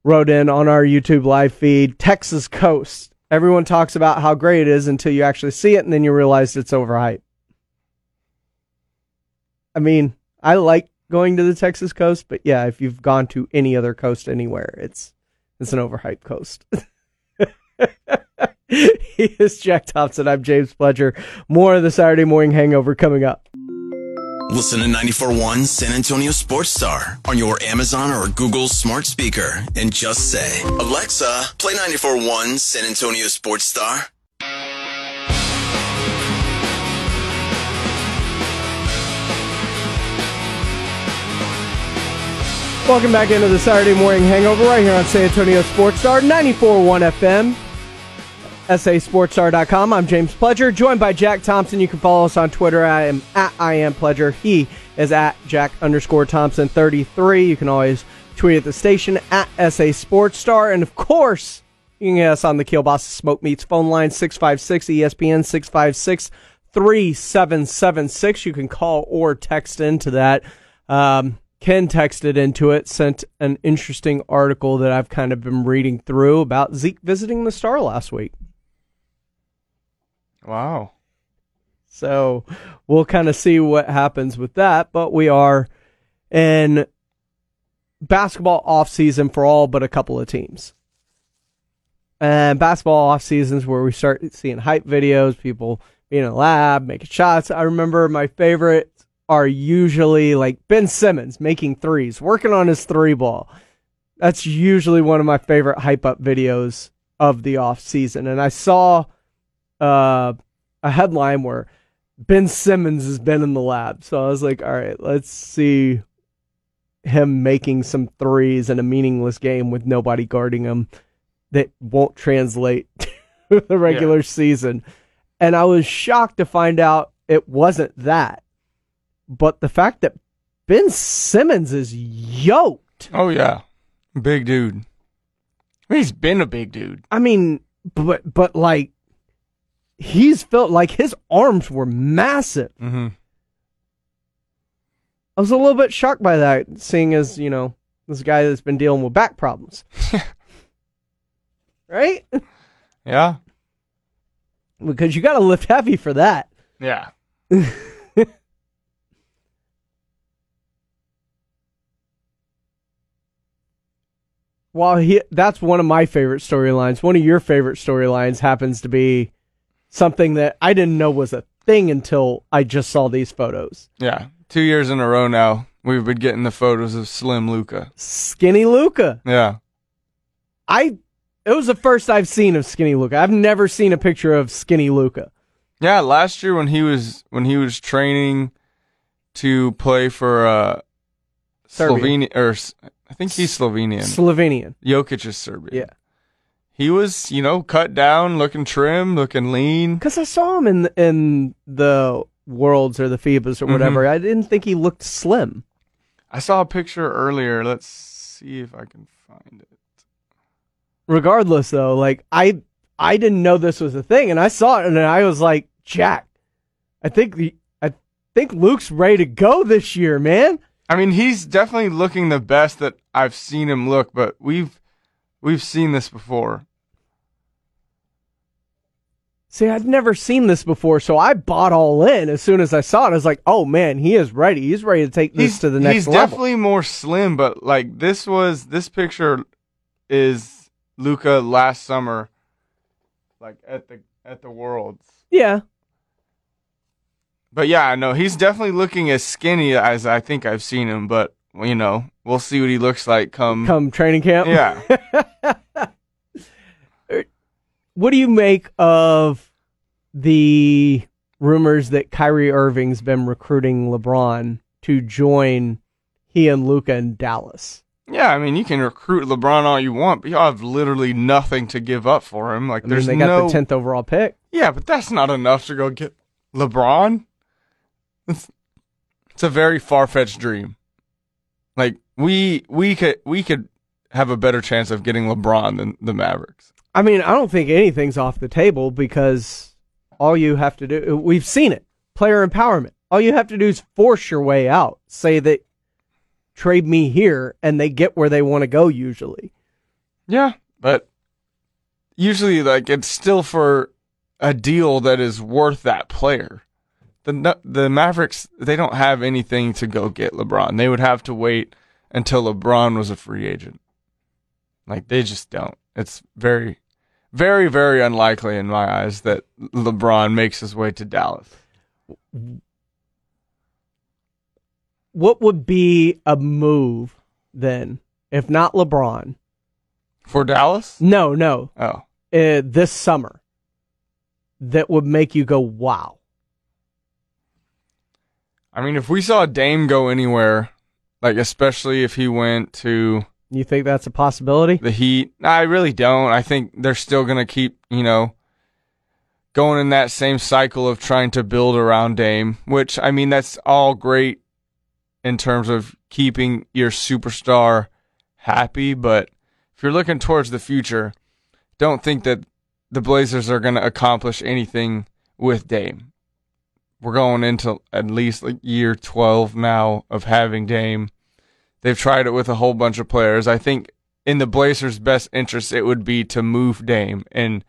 wrote in on our YouTube live feed, Texas Coast. Everyone talks about how great it is until you actually see it, and then you realize it's overhyped. I mean, I like going to the Texas Coast, but yeah, if you've gone to any other coast anywhere, it's an overhyped coast. He is Jack Thompson. I'm James Pledger. More of the Saturday Morning Hangover coming up. Listen to 94.1 San Antonio Sports Star on your Amazon or Google smart speaker and just say, Alexa, play 94.1 San Antonio Sports Star. Welcome back into the Saturday Morning Hangover right here on San Antonio Sports Star, 94.1 FM. sasportstar.com. I'm James Pledger, joined by Jack Thompson. You can follow us on Twitter. I am Pledger. He is at Jack_Thompson33. You can always tweet at the station at sasportstar. And of course, you can get us on the Kielbasa Smoke Meats phone line, 656-ESPN, 656-3776. You can call or text into that. Ken texted into it, sent an interesting article that I've kind of been reading through about Zeke visiting the Star last week. Wow. So we'll kind of see what happens with that, but we are in basketball offseason for all but a couple of teams. And basketball offseasons where we start seeing hype videos, people being in a lab, making shots. I remember my favorite are usually like Ben Simmons making threes, working on his three ball. That's usually one of my favorite hype-up videos of the offseason. And I saw a headline where Ben Simmons has been in the lab. So I was like, all right, let's see him making some threes in a meaningless game with nobody guarding him that won't translate to the regular season. And I was shocked to find out it wasn't that. But the fact that Ben Simmons is yoked. Oh, yeah. Big dude. I mean, he's been a big dude. I mean, but like, he's felt like his arms were massive. Mm-hmm. I was a little bit shocked by that, seeing as, you know, this guy that's been dealing with back problems. Right? Yeah. Because you got to lift heavy for that. Yeah. Well, that's one of my favorite storylines. One of your favorite storylines happens to be something that I didn't know was a thing until I just saw these photos. Yeah, 2 years in a row now, we've been getting the photos of Slim Luka. Skinny Luka. Yeah. It was the first I've seen of Skinny Luka. I've never seen a picture of Skinny Luka. Yeah, last year when he was training to play for Slovenia, or I think he's Slovenian. Jokic is Serbian. Yeah. He was, you know, cut down, looking trim, looking lean. Because I saw him in the Worlds or the FIBAs or whatever. Mm-hmm. I didn't think he looked slim. I saw a picture earlier. Let's see if I can find it. Regardless, though, like I didn't know this was a thing, and I saw it, and I was like, Jack, I think Luke's ready to go this year, man. I mean, he's definitely looking the best that I've seen him look, but we've seen this before. See, I'd never seen this before, so I bought all in as soon as I saw it. I was like, oh, man, he is ready. He's ready to take this to the next level. He's definitely more slim, but, like, this picture is Luka last summer, like, at the Worlds. Yeah. But, yeah, no, he's definitely looking as skinny as I think I've seen him, but, you know, we'll see what he looks like come training camp. Yeah. What do you make of the rumors that Kyrie Irving's been recruiting LeBron to join he and Luka in Dallas? Yeah, I mean, you can recruit LeBron all you want, but y'all have literally nothing to give up for him. Like, there's they got the 10th overall pick. Yeah, but that's not enough to go get LeBron. It's a very far-fetched dream. Like, we could have a better chance of getting LeBron than the Mavericks. I mean, I don't think anything's off the table because all you have to do, we've seen it, player empowerment. All you have to do is force your way out. Say that, trade me here, and they get where they want to go usually. Yeah, but usually like it's still for a deal that is worth that player. The Mavericks, they don't have anything to go get LeBron. They would have to wait until LeBron was a free agent. Like, they just don't. It's very... very, very unlikely in my eyes that LeBron makes his way to Dallas. What would be a move then, if not LeBron? For Dallas? No. Oh. This summer. That would make you go, wow. I mean, if we saw Dame go anywhere, like especially if he went to... You think that's a possibility? The Heat? I really don't. I think they're still going to keep, you know, going in that same cycle of trying to build around Dame, which, I mean, that's all great in terms of keeping your superstar happy. But if you're looking towards the future, don't think that the Blazers are going to accomplish anything with Dame. We're going into at least like year 12 now of having Dame. They've tried it with a whole bunch of players. I think in the Blazers' best interest, it would be to move Dame and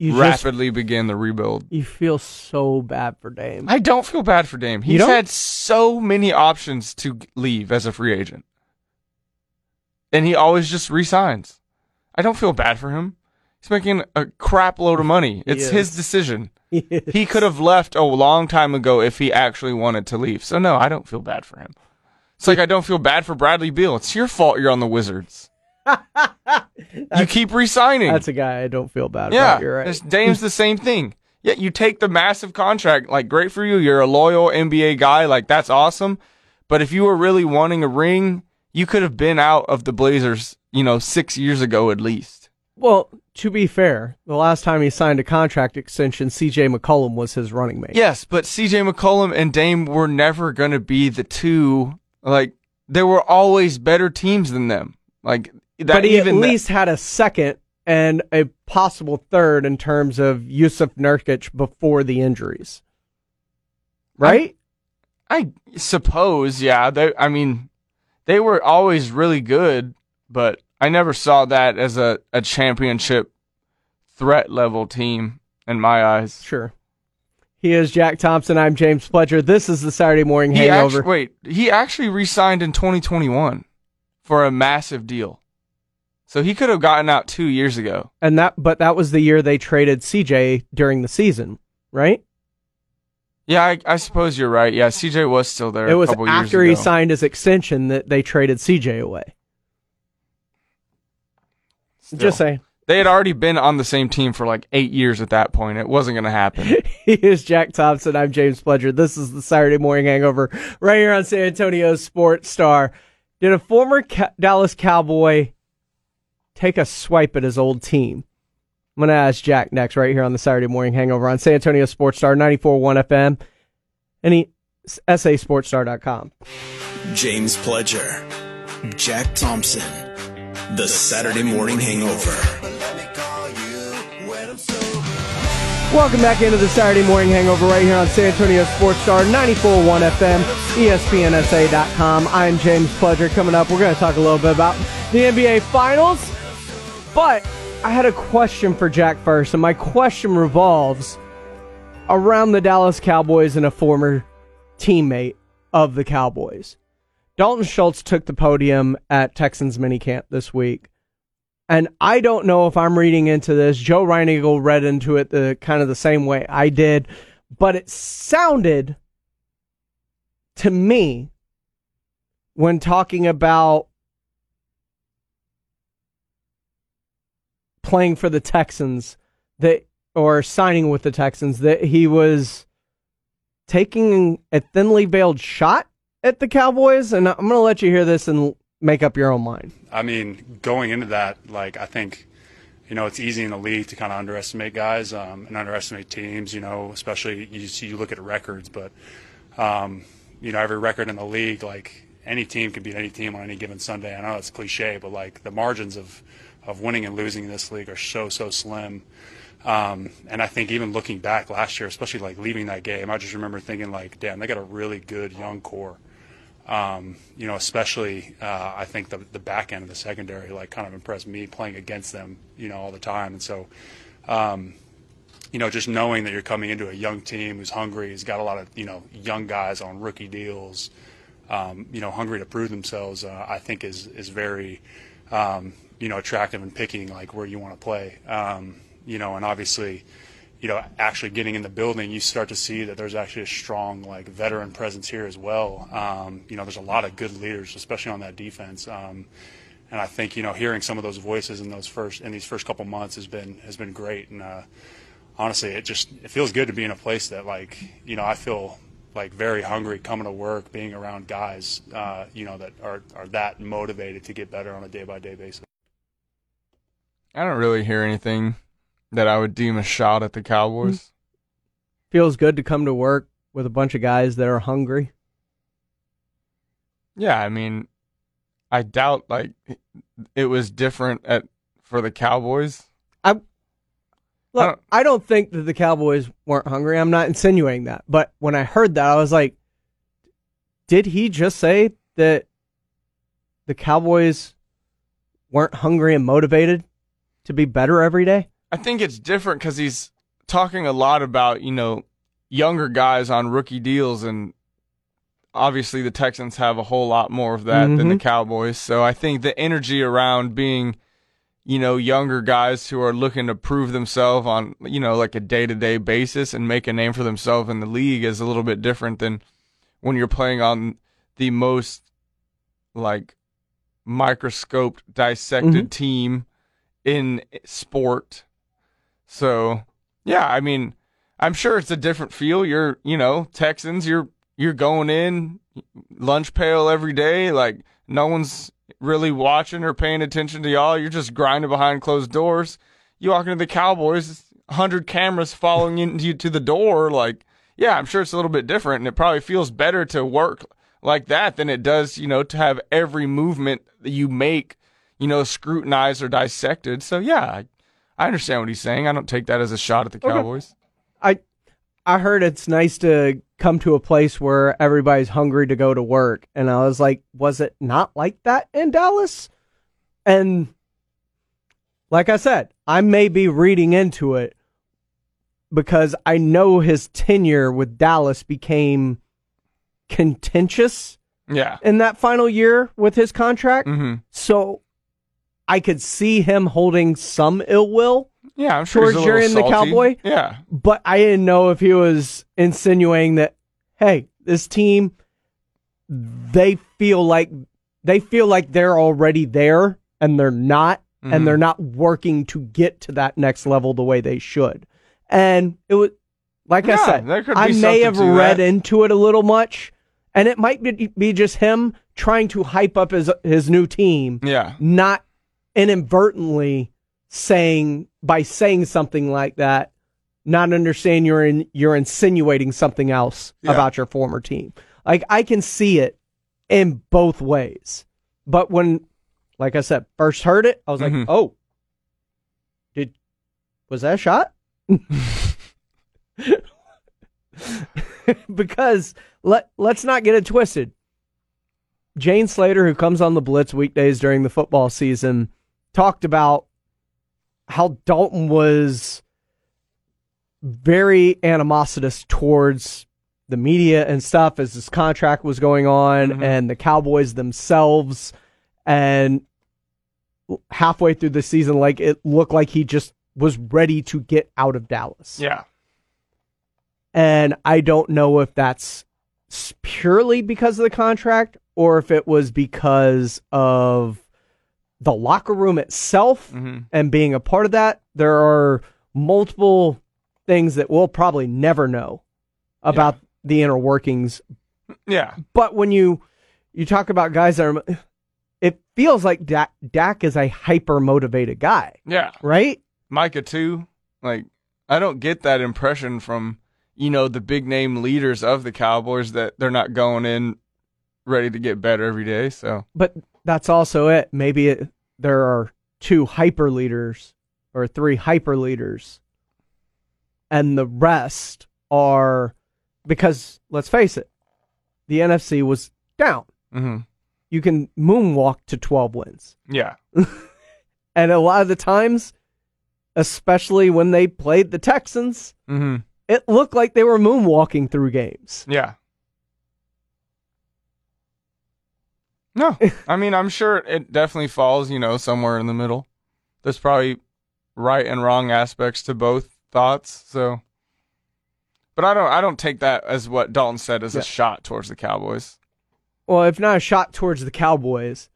rapidly begin the rebuild. You feel so bad for Dame. I don't feel bad for Dame. He's had so many options to leave as a free agent. And he always just resigns. I don't feel bad for him. He's making a crap load of money. It's his decision. He could have left a long time ago if he actually wanted to leave. So, no, I don't feel bad for him. It's like I don't feel bad for Bradley Beal. It's your fault you're on the Wizards. You keep re-signing. That's a guy I don't feel bad about. You're right. Dame's the same thing. Yeah, you take the massive contract. Like, great for you. You're a loyal NBA guy. Like, that's awesome. But if you were really wanting a ring, you could have been out of the Blazers, you know, 6 years ago at least. Well, to be fair, the last time he signed a contract extension, CJ McCollum was his running mate. Yes, but CJ McCollum and Dame were never going to be the two... Like, there were always better teams than them. Like, but he at least had a second and a possible third in terms of Yusuf Nurkic before the injuries. Right? I suppose, yeah. I mean, they were always really good, but I never saw that as a championship threat level team in my eyes. Sure. He is Jack Thompson. I'm James Pledger. This is the Saturday Morning Hangover. He actually re-signed in 2021 for a massive deal. So he could have gotten out 2 years ago. But that was the year they traded CJ during the season, right? Yeah, I suppose you're right. Yeah, CJ was still there a couple years ago. It was after he signed his extension that they traded CJ away. Still. Just saying. They had already been on the same team for like 8 years at that point. It wasn't going to happen. He is Jack Thompson. I'm James Pledger. This is the Saturday Morning Hangover right here on San Antonio's Sports Star. Did a former Dallas Cowboy take a swipe at his old team? I'm going to ask Jack next, right here on the Saturday Morning Hangover on San Antonio Sports Star 94.1 FM and sasportstar.com. James Pledger, Jack Thompson, the Saturday Morning Hangover. Welcome back into the Saturday Morning Hangover right here on San Antonio Sports Star 94.1 FM, ESPNSA.com. I'm James Pledger. Coming up, we're going to talk a little bit about the NBA Finals, but I had a question for Jack first, and my question revolves around the Dallas Cowboys and a former teammate of the Cowboys. Dalton Schultz took the podium at Texans minicamp this week, and I don't know if I'm reading into this. Joe Reinagle read into it the same way I did, but it sounded to me when talking about playing for the Texans or signing with the Texans, that he was taking a thinly veiled shot at the Cowboys. And I'm going to let you hear this and make up your own mind. I mean, going into that, I think, it's easy in the league to kind of underestimate guys and underestimate teams, especially you look at records. But, every record in the league, any team can beat any team on any given Sunday. I know it's cliche, but, the margins of winning and losing in this league are so slim. And I think even looking back last year, especially leaving that game, I just remember thinking damn, they got a really good young core. Especially I think the back end of the secondary kind of impressed me playing against them, all the time. And so, just knowing that you're coming into a young team who's hungry, who's got a lot of, young guys on rookie deals, hungry to prove themselves, I think is very, attractive and picking where you want to play. And obviously, actually getting in the building, you start to see that there's actually a strong veteran presence here as well. There's a lot of good leaders, especially on that defense. And I think, hearing some of those voices in these first couple months has been great. And honestly, it feels good to be in a place that I feel very hungry coming to work, being around guys, that are that motivated to get better on a day by day basis. I don't really hear anything that I would deem a shot at the Cowboys. Feels good to come to work with a bunch of guys that are hungry. Yeah, I mean, I doubt it was different for the Cowboys. I don't think that the Cowboys weren't hungry. I'm not insinuating that. But when I heard that, I was like, did he just say that the Cowboys weren't hungry and motivated to be better every day? I think it's different because he's talking a lot about, younger guys on rookie deals, and obviously the Texans have a whole lot more of that than the Cowboys. So I think the energy around being, younger guys who are looking to prove themselves on, a day-to-day basis and make a name for themselves in the league is a little bit different than when you're playing on the most, microscoped, dissected team in sport. So yeah, I mean, I'm sure it's a different feel. You're Texans, you're going in lunch pail every day, no one's really watching or paying attention to y'all. You're just grinding behind closed doors. You walk into the Cowboys, 100 cameras following you to the door. Yeah, I'm sure it's a little bit different, and it probably feels better to work like that than it does to have every movement that you make scrutinized or dissected. So, yeah, I understand what he's saying. I don't take that as a shot at the Cowboys. I heard it's nice to come to a place where everybody's hungry to go to work. And I was like, was it not like that in Dallas? And like I said, I may be reading into it because I know his tenure with Dallas became contentious in that final year with his contract. So I could see him holding some ill will towards Jerry the Cowboy. Yeah. But I didn't know if he was insinuating that, hey, this team, they feel like they're already there and they're not, and they're not working to get to that next level the way they should. And it was I said, I may have read into it a little much, and it might be just him trying to hype up his new team. Yeah. Not inadvertently saying something like that, not understand you're insinuating something else about your former team. Like, I can see it in both ways. But when, like I said, first heard it, I was like, oh, was that a shot? Because let's not get it twisted. Jane Slater, who comes on the Blitz weekdays during the football season, talked about how Dalton was very animositous towards the media and stuff as this contract was going on and the Cowboys themselves. And halfway through the season, like, it looked like he just was ready to get out of Dallas. Yeah. And I don't know if that's purely because of the contract or if it was because of the locker room itself and being a part of that. There are multiple things that we'll probably never know about the inner workings. Yeah. But when you talk about guys that are, it feels like Dak is a hyper motivated guy. Yeah. Right? Micah too. Like, I don't get that impression from, you know, the big name leaders of the Cowboys that they're not going in ready to get better every day. So, but that's also it. Maybe there are two hyper leaders or three hyper leaders, and the rest are, because let's face it, the NFC was down. You can moonwalk to 12 wins. Yeah. And a lot of the times, especially when they played the Texans, it looked like they were moonwalking through games. Yeah. No, I mean, I'm sure it definitely falls, you know, somewhere in the middle. There's probably right and wrong aspects to both thoughts. So, but I don't take that as what Dalton said as a shot towards the Cowboys. Well, if not a shot towards the Cowboys,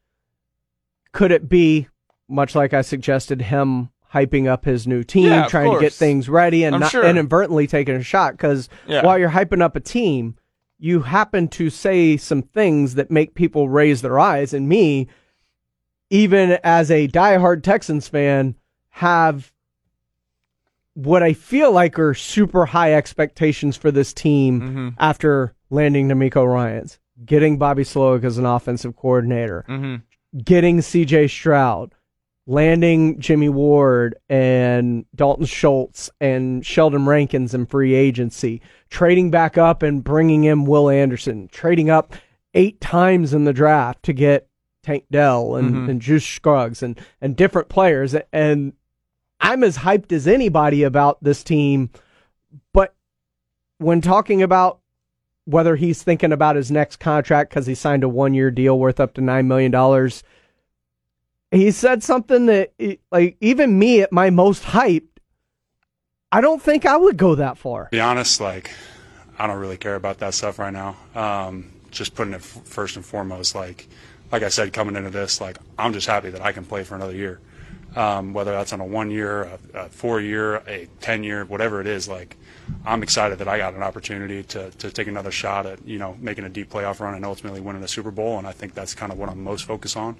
could it be much like I suggested, him hyping up his new team, trying to get things ready, and inadvertently taking a shot? Because while you're hyping up a team, you happen to say some things that make people raise their eyes. And me, even as a diehard Texans fan, have what I feel like are super high expectations for this team after landing D'Amico Ryans, getting Bobby Slowick as an offensive coordinator, getting CJ Stroud, landing Jimmy Ward and Dalton Schultz and Sheldon Rankins in free agency, trading back up and bringing in Will Anderson, trading up 8 times in the draft to get Tank Dell and Juice Scruggs and different players. And I'm as hyped as anybody about this team. But when talking about whether he's thinking about his next contract, because he signed a 1-year deal worth up to $9 million, he said something that, like, even me at my most hyped, I don't think I would go that far. To be honest, like, I don't really care about that stuff right now. Just putting it first and foremost, like I said, coming into this, like, I'm just happy that I can play for another year. Whether that's on a 1-year, a 4-year, a 10-year, whatever it is, like, I'm excited that I got an opportunity to take another shot at, you know, making a deep playoff run and ultimately winning a Super Bowl, and I think that's kind of what I'm most focused on.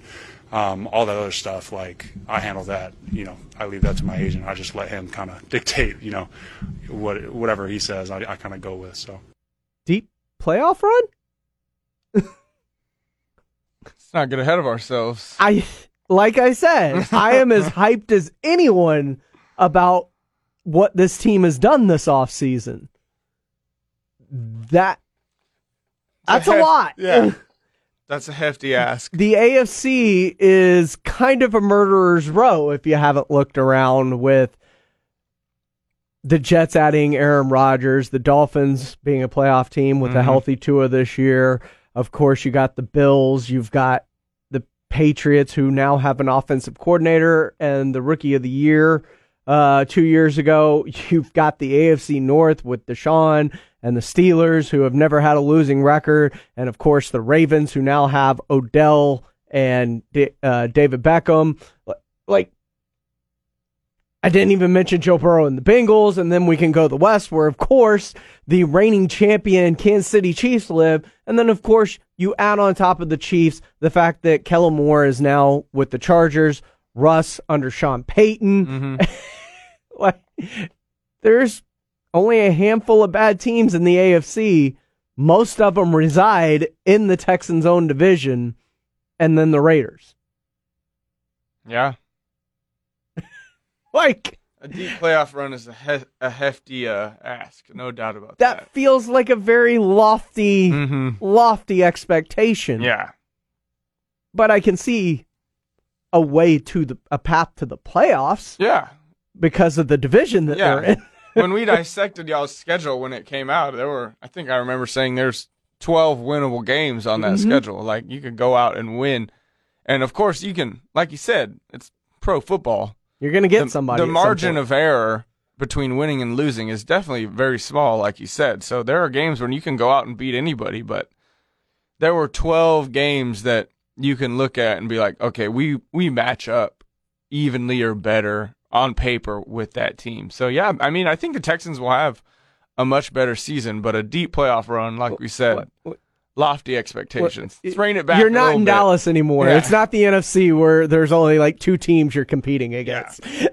All that other stuff, like, I handle that, you know, I leave that to my agent. I just let him kind of dictate, you know, whatever he says, I kind of go with, so. Deep playoff run? Let's not get ahead of ourselves. Like I said, I am as hyped as anyone about what this team has done this offseason. That's a lot. Yeah. That's a hefty ask. The AFC is kind of a murderer's row if you haven't looked around, with the Jets adding Aaron Rodgers, the Dolphins being a playoff team with a healthy Tua this year. Of course, you got the Bills, you've got Patriots, who now have an offensive coordinator and the rookie of the year 2 years ago. You've got the AFC North with Deshaun and the Steelers, who have never had a losing record. And of course, the Ravens, who now have Odell and David Beckham. Like, I didn't even mention Joe Burrow and the Bengals. And then we can go to the West, where, of course, the reigning champion Kansas City Chiefs live. And then, of course, you add on top of the Chiefs the fact that Kellen Moore is now with the Chargers. Russ under Sean Payton. Mm-hmm. Like, there's only a handful of bad teams in the AFC. Most of them reside in the Texans' own division, and then the Raiders. Yeah. Like, a deep playoff run is a hefty ask, no doubt about that. That feels like a very lofty, lofty expectation. Yeah. But I can see a way to a path to the playoffs. Yeah. Because of the division that they're in. When we dissected y'all's schedule when it came out, there were, I think I remember saying there's 12 winnable games on that schedule. Like, you could go out and win. And, of course, you can, like you said, it's pro football. You're going to get somebody. The margin of error between winning and losing is definitely very small, like you said. So there are games when you can go out and beat anybody, but there were 12 games that you can look at and be like, okay, we match up evenly or better on paper with that team. So, yeah, I mean, I think the Texans will have a much better season, but a deep playoff run, like we said, lofty expectations. Let's rein it back. You're not in Dallas anymore. Yeah. It's not the NFC where there's only like two teams you're competing against. Yeah.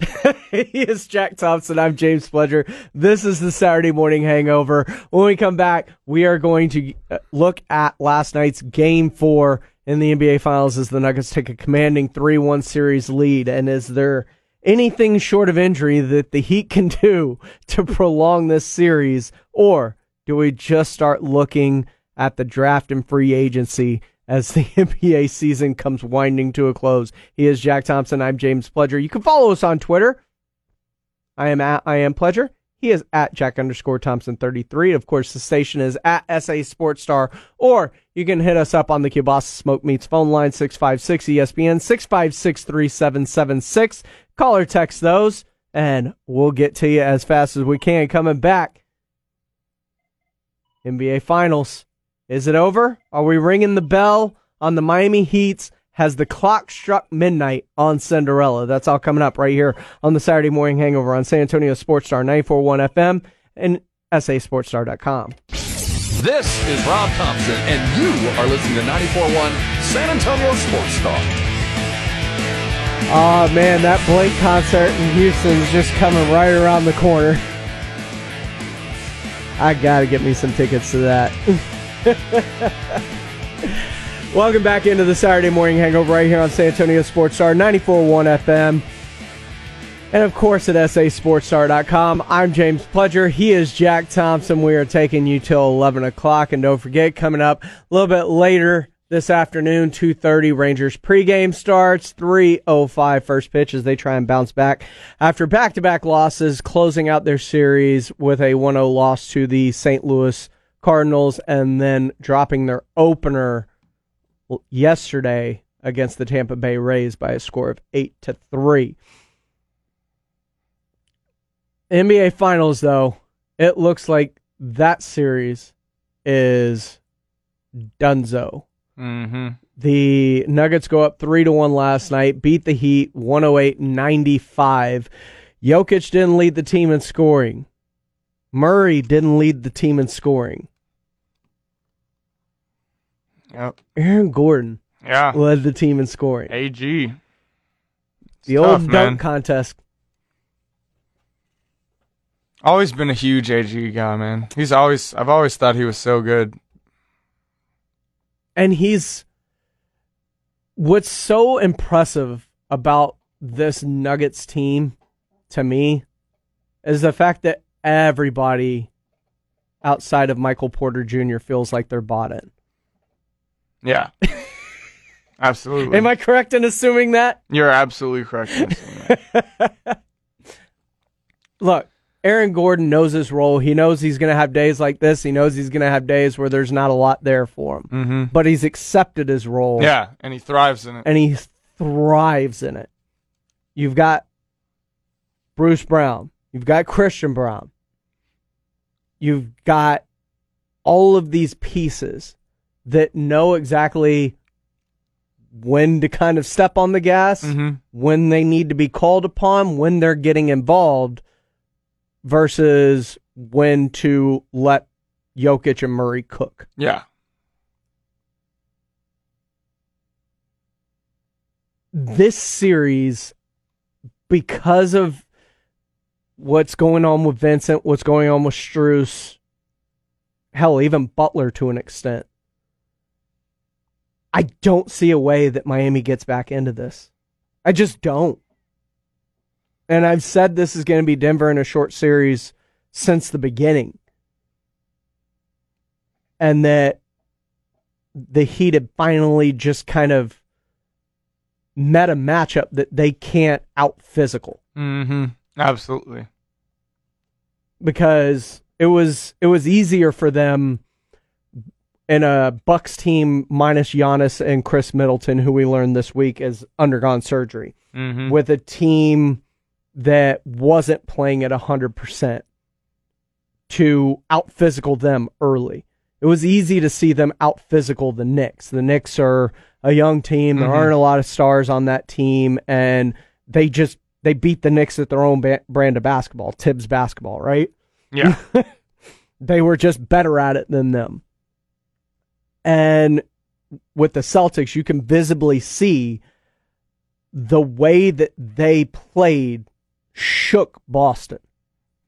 He is Jack Thompson. I'm James Pledger. This is the Saturday Morning Hangover. When we come back, we are going to look at last night's Game 4 in the NBA Finals as the Nuggets take a commanding 3-1 series lead. And is there anything short of injury that the Heat can do to prolong this series? Or do we just start looking at the draft and free agency as the NBA season comes winding to a close? He is Jack Thompson. I'm James Pledger. You can follow us on Twitter. I am Pledger. He is at Jack_Thompson33. Of course, the station is at SA Sports Star. Or you can hit us up on the Kielbasa Smoke Meats phone line, 656-ESPN, 656-3776. Call or text those, and we'll get to you as fast as we can. Coming back, NBA Finals. Is it over? Are we ringing the bell on the Miami Heat? Has the clock struck midnight on Cinderella? That's all coming up right here on the Saturday Morning Hangover on San Antonio Sports Star 94.1 FM and sasportstar.com. This is Rob Thompson, and you are listening to 94.1 San Antonio Sports Star. Oh man, that Blake concert in Houston is just coming right around the corner. I gotta get me some tickets to that. Welcome back into the Saturday Morning Hangover right here on San Antonio Sports Star 94.1 FM. And of course at sasportstar.com. I'm James Pledger. He is Jack Thompson. We are taking you till 11 o'clock. And don't forget, coming up a little bit later this afternoon, 2:30, Rangers pregame starts, 3:05 first pitch as they try and bounce back after back-to-back losses, closing out their series with a 1-0 loss to the St. Louis Cardinals and then dropping their opener yesterday against the Tampa Bay Rays by a score of 8-3. NBA Finals, though, it looks like that series is donezo. Mm-hmm. The Nuggets go up 3-1 last night, beat the Heat 108-95. Jokic didn't lead the team in scoring. Murray didn't lead the team in scoring. Yep. Aaron Gordon led the team in scoring. AG. It's the tough, old dunk contest. Always been a huge AG guy, man. I've always thought he was so good. And what's so impressive about this Nuggets team, to me, is the fact that everybody outside of Michael Porter Jr. feels like they're bought in. Yeah. Absolutely. Am I correct in assuming that? You're absolutely correct in assuming that. Look, Aaron Gordon knows his role. He knows he's going to have days like this. He knows he's going to have days where there's not a lot there for him. Mm-hmm. But he's accepted his role. Yeah, and he thrives in it. You've got Bruce Brown. You've got Christian Braun. You've got all of these pieces that know exactly when to kind of step on the gas, when they need to be called upon, when they're getting involved, versus when to let Jokic and Murray cook. Yeah. This series because of what's going on with Vincent, what's going on with Strus, hell, even Butler to an extent, I don't see a way that Miami gets back into this. I just don't. And I've said this is going to be Denver in a short series since the beginning. And that the Heat had finally just kind of met a matchup that they can't out-physical. Mm-hmm. Absolutely. Because it was easier for them in a Bucks team minus Giannis and Chris Middleton, who we learned this week has undergone surgery, mm-hmm. with a team that wasn't playing at 100% to out-physical them early. It was easy to see them out-physical the Knicks. The Knicks are a young team. There mm-hmm. aren't a lot of stars on that team, and they beat the Knicks at their own brand of basketball, Tibbs basketball, right? Yeah. They were just better at it than them. And with the Celtics, you can visibly see the way that they played shook Boston.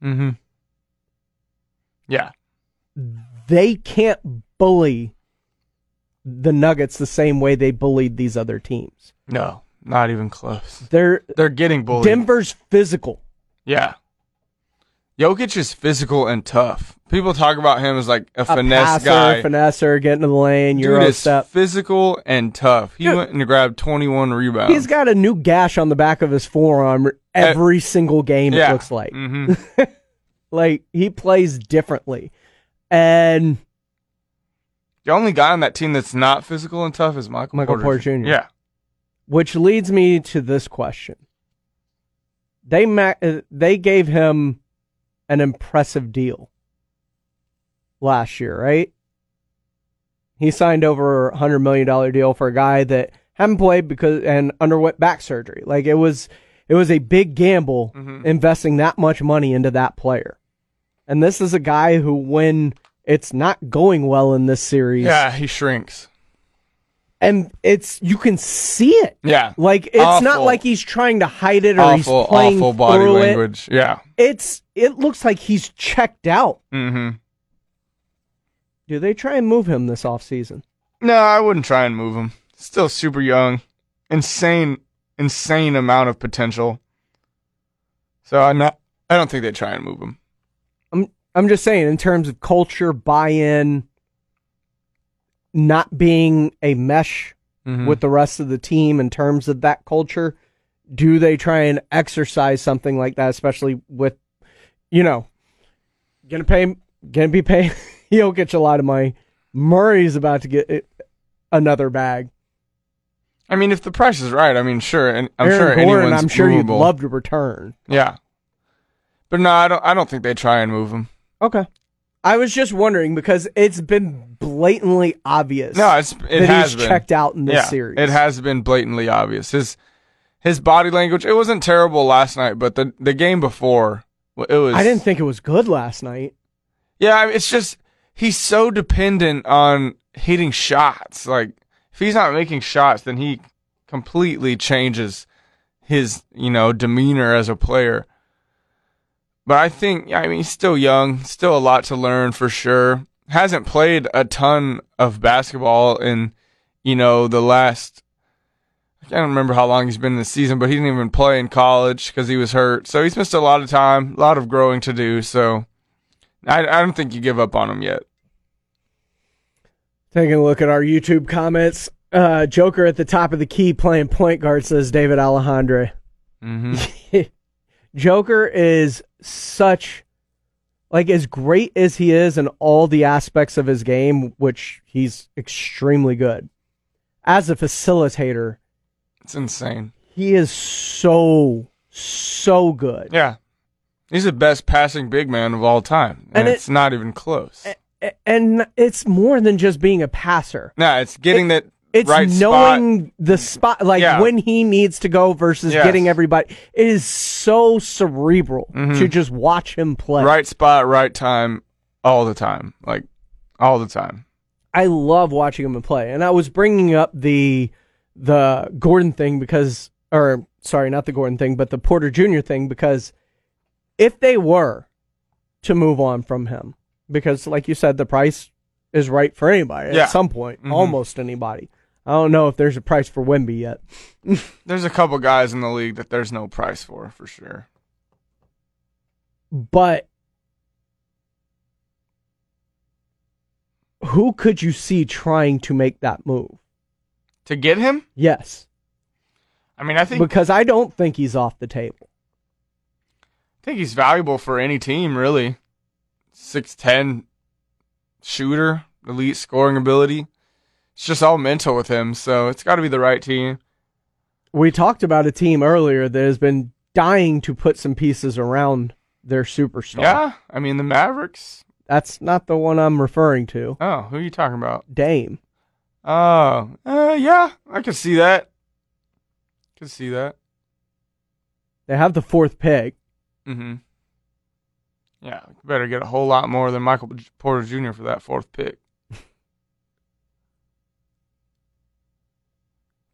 Mm-hmm. Yeah. They can't bully the Nuggets the same way they bullied these other teams. No, not even close. They're getting bullied. Denver's physical. Yeah. Jokic is physical and tough. People talk about him as like a finesse passer, guy. Finesser, get into the lane, Euro step. Dude is physical and tough. He went and grabbed 21 rebounds. He's got a new gash on the back of his forearm every single game, yeah. It looks like. Mm-hmm. Like, he plays differently. And the only guy on that team that's not physical and tough is Michael Porter Jr. Yeah. Which leads me to this question. They gave him an impressive deal last year, right? He signed over a $100 million deal for a guy that hadn't played and underwent back surgery. Like, it was a big gamble, mm-hmm. investing that much money into that player. And this is a guy who, when it's not going well in this series... Yeah, he shrinks. And you can see it. Yeah. Like, it's awful. Not like he's trying to hide it or he's playing awful body through language. It. Yeah. It looks like he's checked out. Mm-hmm. Do they try and move him this offseason? No, I wouldn't try and move him. Still super young. Insane amount of potential. So I don't think they try and move him. I'm just saying, in terms of culture, buy-in, not being a mesh mm-hmm. with the rest of the team in terms of that culture, do they try and exercise something like that, especially with, gonna be paying Jokic a lot of money. Murray's about to get another bag. I mean, if the price is right, I mean, sure, and I'm Aaron sure Gordon, anyone's I'm sure movable. You'd love to return. Yeah, but no, I don't think they try and move him. Okay. I was just wondering because it's been blatantly obvious. No, it has been checked out in this series. It has been blatantly obvious. His body language, it wasn't terrible last night, but the game before, it was... I didn't think it was good last night. Yeah, it's just he's so dependent on hitting shots. Like, if he's not making shots, then he completely changes his, demeanor as a player. But I think, he's still young, still a lot to learn for sure. Hasn't played a ton of basketball in, the last, I don't remember how long he's been in the season, but he didn't even play in college because he was hurt. So he's missed a lot of time, a lot of growing to do. So I don't think you give up on him yet. Taking a look at our YouTube comments. Joker at the top of the key playing point guard, says David Alejandre. Mm-hmm. Joker is such, like, as great as he is in all the aspects of his game, which he's extremely good. As a facilitator, it's insane. He is so good. Yeah. He's the best passing big man of all time. And it's not even close. And it's more than just being a passer. No, it's getting that. It's right knowing spot. The spot, like when he needs to go versus getting everybody. It is so cerebral to just watch him play. Right spot, right time, all the time. Like, all the time. I love watching him play. And I was bringing up the Gordon thing because or sorry, not the Gordon thing, but the Porter Jr. thing, because if they were to move on from him, because like you said, the price is right for anybody at some point, almost anybody. I don't know if there's a price for Wemby yet. There's a couple guys in the league that there's no price for sure. But who could you see trying to make that move? To get him? Yes. I mean, I think... because I don't think he's off the table. I think he's valuable for any team, really. 6'10", shooter, elite scoring ability. It's just all mental with him, so it's got to be the right team. We talked about a team earlier that has been dying to put some pieces around their superstar. Yeah, I mean, the Mavericks... That's not the one I'm referring to. Oh, who are you talking about? Dame. Oh, yeah, I can see that. Can see that. They have the fourth pick. Mm-hmm. Yeah, you better get a whole lot more than Michael Porter Jr. for that fourth pick.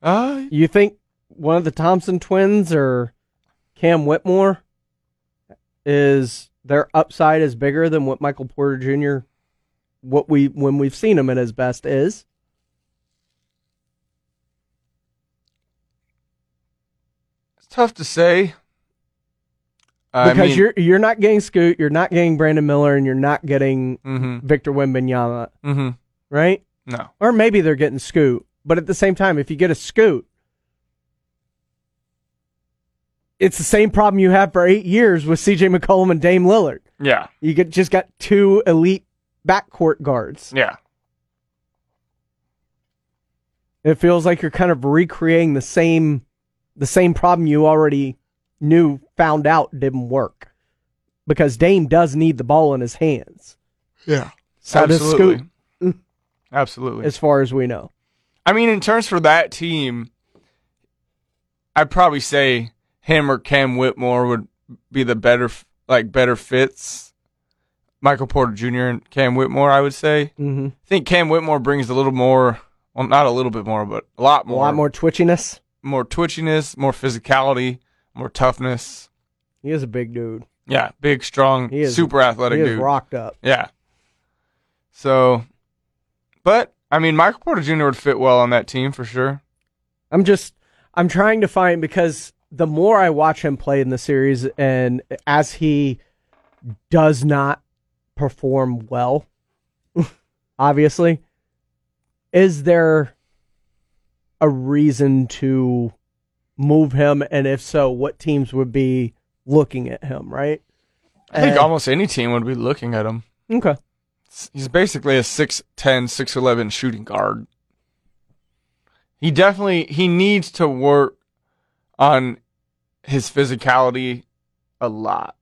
You think one of the Thompson twins or Cam Whitmore is... their upside is bigger than what Michael Porter Jr., when we've seen him at his best, is? It's tough to say. Because I mean, you're not getting Scoot, you're not getting Brandon Miller, and you're not getting Victor Wembanyama, right? No. Or maybe they're getting Scoot. But at the same time, if you get a Scoot, it's the same problem you have for 8 years with CJ McCollum and Dame Lillard. Yeah. You just got two elite backcourt guards. Yeah. It feels like you're kind of recreating the same problem you already knew, found out didn't work. Because Dame does need the ball in his hands. Yeah. So does Scoot. Absolutely. As far as we know. I mean, in terms for that team, I'd probably say him or Cam Whitmore would be the better fits. Michael Porter Jr. and Cam Whitmore, I would say. Mm-hmm. I think Cam Whitmore brings a little more, well, not a little bit more, but a lot more. A lot more twitchiness. More twitchiness, more physicality, more toughness. He is a big dude. Yeah, big, strong, super athletic dude. He is rocked up. Yeah. So, but, I mean, Michael Porter Jr. would fit well on that team for sure. I'm trying to find, because the more I watch him play in the series, and as he does not perform well, obviously, is there a reason to move him? And if so, what teams would be looking at him, right? I think almost any team would be looking at him. Okay. He's basically a 6'10", 6'11" shooting guard. He needs to work on his physicality a lot,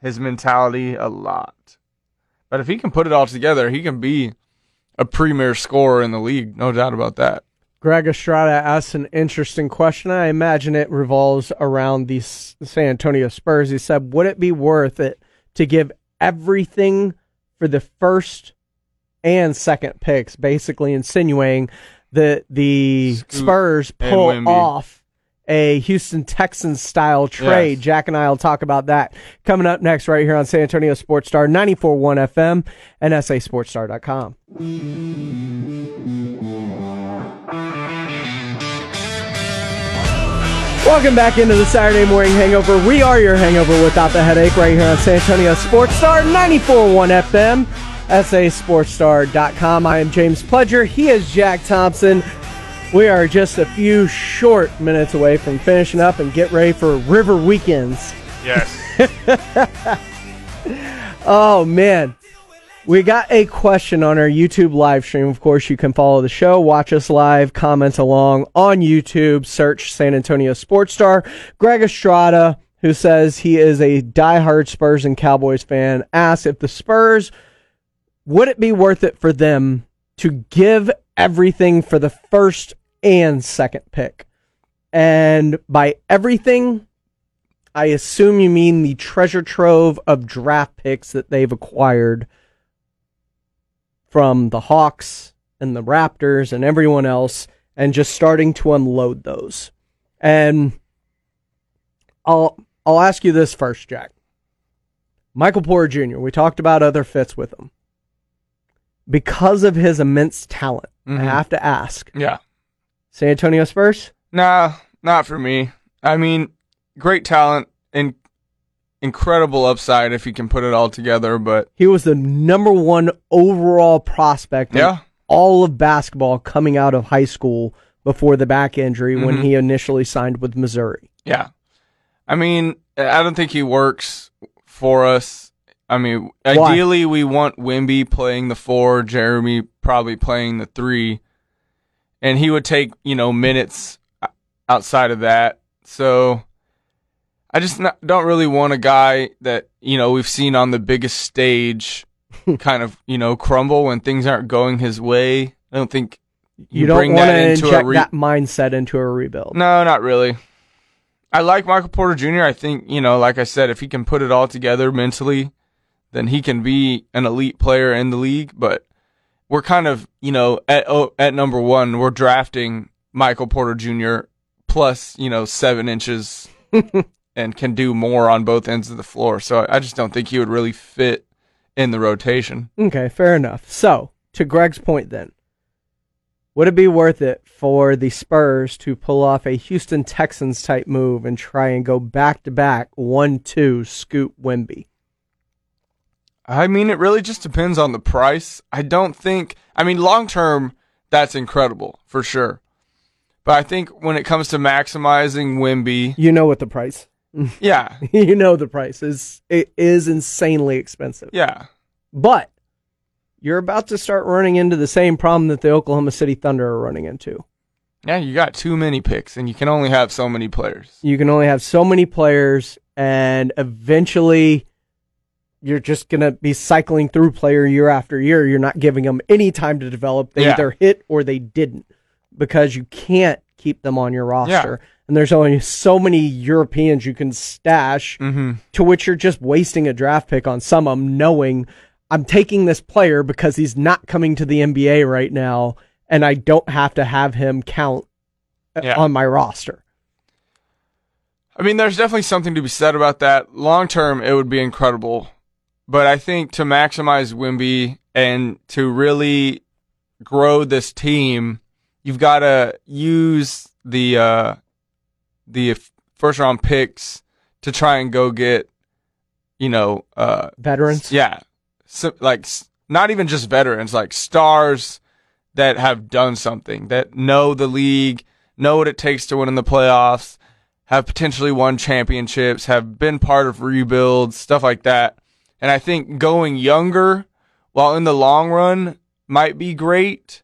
his mentality a lot. But if he can put it all together, he can be a premier scorer in the league, no doubt about that. Greg Estrada asks an interesting question. I imagine it revolves around the San Antonio Spurs. He said, would it be worth it to give everything for the first and second picks, basically insinuating that the Spurs pull off a Houston Texans-style trade. Yes. Jack and I will talk about that coming up next right here on San Antonio Sports Star 94.1 FM and sasportstar.com. Welcome back into the Saturday Morning Hangover. We are your hangover without the headache right here on San Antonio Sports Star 94.1 FM, sasportstar.com. I am James Pledger. He is Jack Thompson. We are just a few short minutes away from finishing up and get ready for River Weekends. Yes. Oh, man. We got a question on our YouTube live stream. Of course, you can follow the show, watch us live, comment along on YouTube, search San Antonio Sports Star. Greg Estrada, who says he is a diehard Spurs and Cowboys fan, asks if the Spurs, would it be worth it for them to give everything for the first and second pick? And by everything, I assume you mean the treasure trove of draft picks that they've acquired from the Hawks and the Raptors and everyone else, and just starting to unload those. And I'll ask you this first, Jack. Michael Porter Jr., we talked about other fits with him. Because of his immense talent, I have to ask. Yeah. San Antonio Spurs? Nah, not for me. I mean, great talent and incredible upside if you can put it all together, but... He was the number one overall prospect in all of basketball coming out of high school before the back injury when he initially signed with Missouri. Yeah. I mean, I don't think he works for us. I mean, ideally we want Wemby playing the four, Jeremy probably playing the three, and he would take, you know, minutes outside of that. So... I just don't really want a guy that, you know, we've seen on the biggest stage kind of, you know, crumble when things aren't going his way. I don't think you don't bring that into a that mindset into a rebuild. No, not really. I like Michael Porter Jr. I think, you know, like I said, if he can put it all together mentally, then he can be an elite player in the league. But we're kind of, you know, at number one, we're drafting Michael Porter Jr. plus, you know, 7 inches. And can do more on both ends of the floor. So I just don't think he would really fit in the rotation. Okay, fair enough. So, to Greg's point then, would it be worth it for the Spurs to pull off a Houston Texans-type move and try and go back-to-back 1-2 scoop Wemby? I mean, it really just depends on the price. I don't think... I mean, long-term, that's incredible, for sure. But I think when it comes to maximizing Wemby... You know what the price... Yeah. You know the price is it is insanely expensive. Yeah. But you're about to start running into the same problem that the Oklahoma City Thunder are running into. Yeah, you got too many picks and you can only have so many players. You can only have so many players and eventually you're just going to be cycling through player year after year. You're not giving them any time to develop. They either hit or they didn't because you can't keep them on your roster. Yeah. And there's only so many Europeans you can stash to which you're just wasting a draft pick on some of them knowing I'm taking this player because he's not coming to the NBA right now and I don't have to have him count on my roster. I mean, there's definitely something to be said about that. Long term, it would be incredible. But I think to maximize Wemby and to really grow this team, you've got to use the first-round picks to try and go get, you know... veterans? Yeah. So, like, not even just veterans, like stars that have done something, that know the league, know what it takes to win in the playoffs, have potentially won championships, have been part of rebuilds, stuff like that. And I think going younger, while in the long run might be great,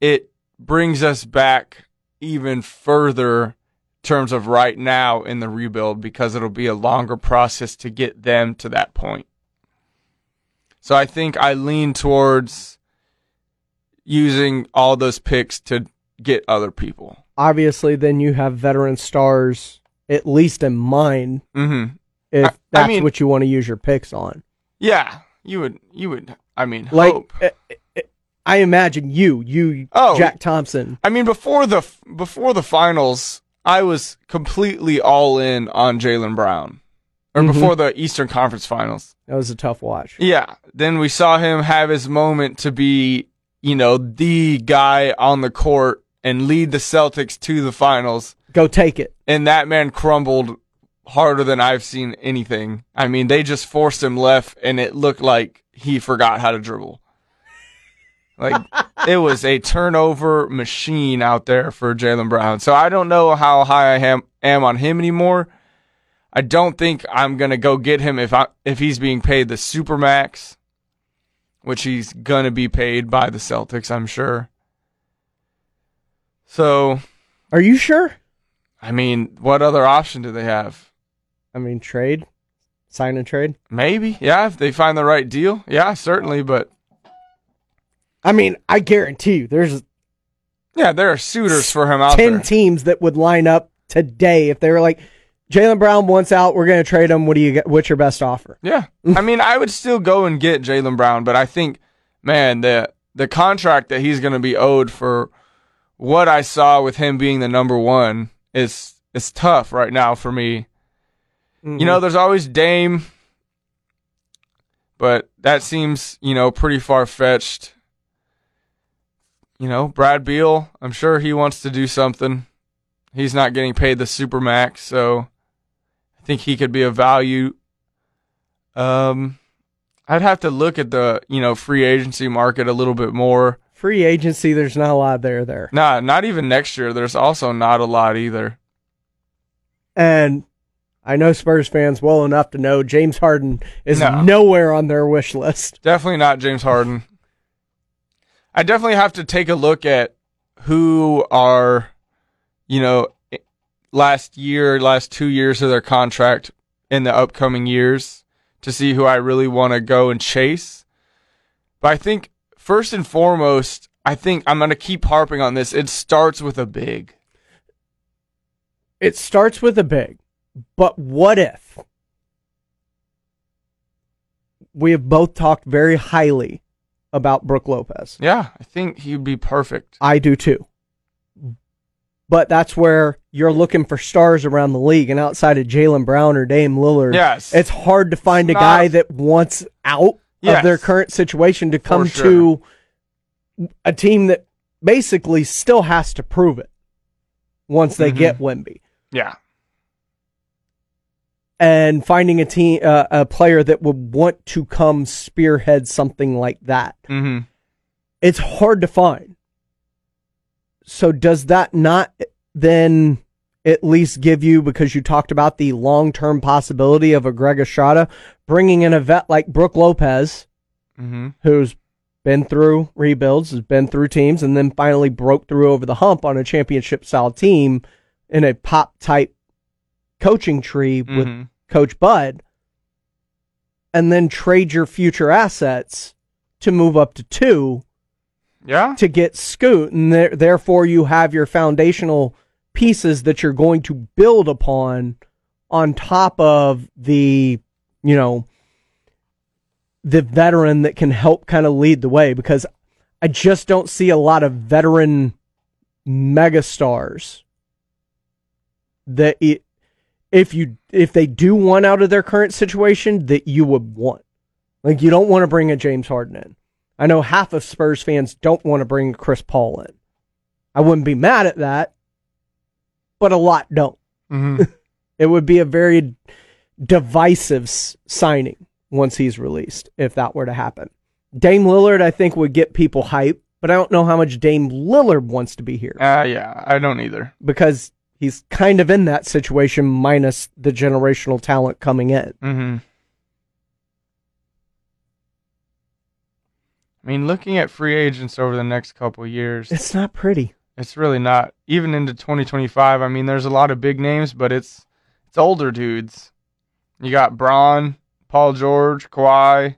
it brings us back even further... terms of right now in the rebuild because it'll be a longer process to get them to that point. So I think I lean towards using all those picks to get other people. Obviously, then you have veteran stars at least in mind if that's what you want to use your picks on. Yeah, you would. I mean, like, hope. I imagine you, Jack Thompson. I mean, before the finals, I was completely all in on Jalen Brown or before the Eastern Conference Finals. That was a tough watch. Yeah. Then we saw him have his moment to be, you know, the guy on the court and lead the Celtics to the finals. Go take it. And that man crumbled harder than I've seen anything. I mean, they just forced him left and it looked like he forgot how to dribble. Like, it was a turnover machine out there for Jaylen Brown. So I don't know how high I am on him anymore. I don't think I'm going to go get him if he's being paid the Supermax, which he's going to be paid by the Celtics, I'm sure. So... Are you sure? I mean, what other option do they have? I mean, trade? Sign and trade? Maybe, yeah, if they find the right deal. Yeah, certainly, but... I mean, I guarantee you there are suitors for him out 10 there. 10 teams that would line up today if they were like, Jaylen Brown wants out, we're going to trade him, what's your best offer? Yeah. I mean, I would still go and get Jaylen Brown, but I think, man, the contract that he's going to be owed for what I saw with him being the number one is It's tough right now for me. Mm-hmm. You know, there's always Dame, but that seems, you know, pretty far-fetched. You know, Brad Beal, I'm sure he wants to do something. He's not getting paid the Supermax, so I think he could be a value. I'd have to look at the, you know, free agency market a little bit more. Free agency, there's not a lot there. Nah, not even next year. There's also not a lot either. And I know Spurs fans well enough to know James Harden is nowhere on their wish list. Definitely not James Harden. I definitely have to take a look at who are, you know, last 2 years of their contract in the upcoming years to see who I really want to go and chase. But I think first and foremost, I think I'm going to keep harping on this. It starts with a big. It starts with a big, but what if? We have both talked very highly about Brook Lopez. Yeah, I think he'd be perfect. I do too. But that's where you're looking for stars around the league, and outside of Jalen Brown or Dame Lillard, yes, it's hard to find a guy that wants out of their current situation to come to a team that basically still has to prove it once they get Wemby. Yeah. And finding a team, a player that would want to come spearhead something like that. Mm-hmm. It's hard to find. So does that not then at least give you, because you talked about the long-term possibility of a Greg Estrada, bringing in a vet like Brook Lopez, who's been through rebuilds, has been through teams, and then finally broke through over the hump on a championship-style team in a pop-type coaching tree with Coach Bud, and then trade your future assets to move up to 2 to get Scoot, and therefore you have your foundational pieces that you're going to build upon on top of the, you know, the veteran that can help kind of lead the way, because I just don't see a lot of veteran megastars that if they do want out of their current situation, that you would want. Like, you don't want to bring a James Harden in. I know half of Spurs fans don't want to bring Chris Paul in. I wouldn't be mad at that, but a lot don't. Mm-hmm. It would be a very divisive signing once he's released, if that were to happen. Dame Lillard, I think, would get people hyped, but I don't know how much Dame Lillard wants to be here. Yeah, I don't either. Because he's kind of in that situation minus the generational talent coming in. Mm-hmm. I mean, looking at free agents over the next couple of years, it's not pretty. It's really not. Even into 2025, I mean, there's a lot of big names, but it's older dudes. You got Braun, Paul George, Kawhi,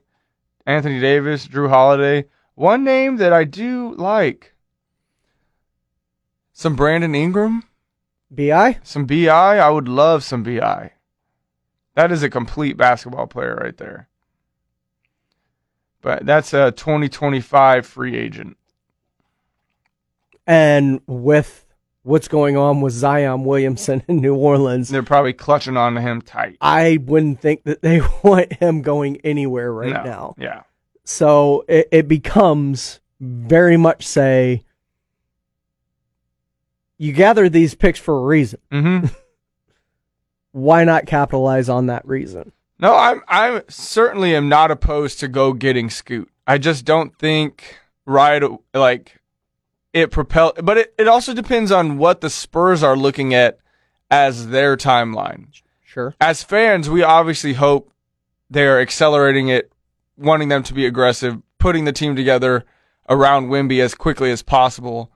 Anthony Davis, Drew Holiday. One name that I do like, some Brandon Ingram. B.I.? Some B.I.? I would love some B.I. That is a complete basketball player right there. But that's a 2025 free agent. And with what's going on with Zion Williamson in New Orleans, they're probably clutching on to him tight. I wouldn't think that they want him going anywhere now. Yeah. So it becomes very much you gather these picks for a reason. Mm-hmm. Why not capitalize on that reason? No, I certainly am not opposed to go getting Scoot. I just don't think it propel. But it also depends on what the Spurs are looking at as their timeline. Sure. As fans, we obviously hope they're accelerating it, wanting them to be aggressive, putting the team together around Wemby as quickly as possible.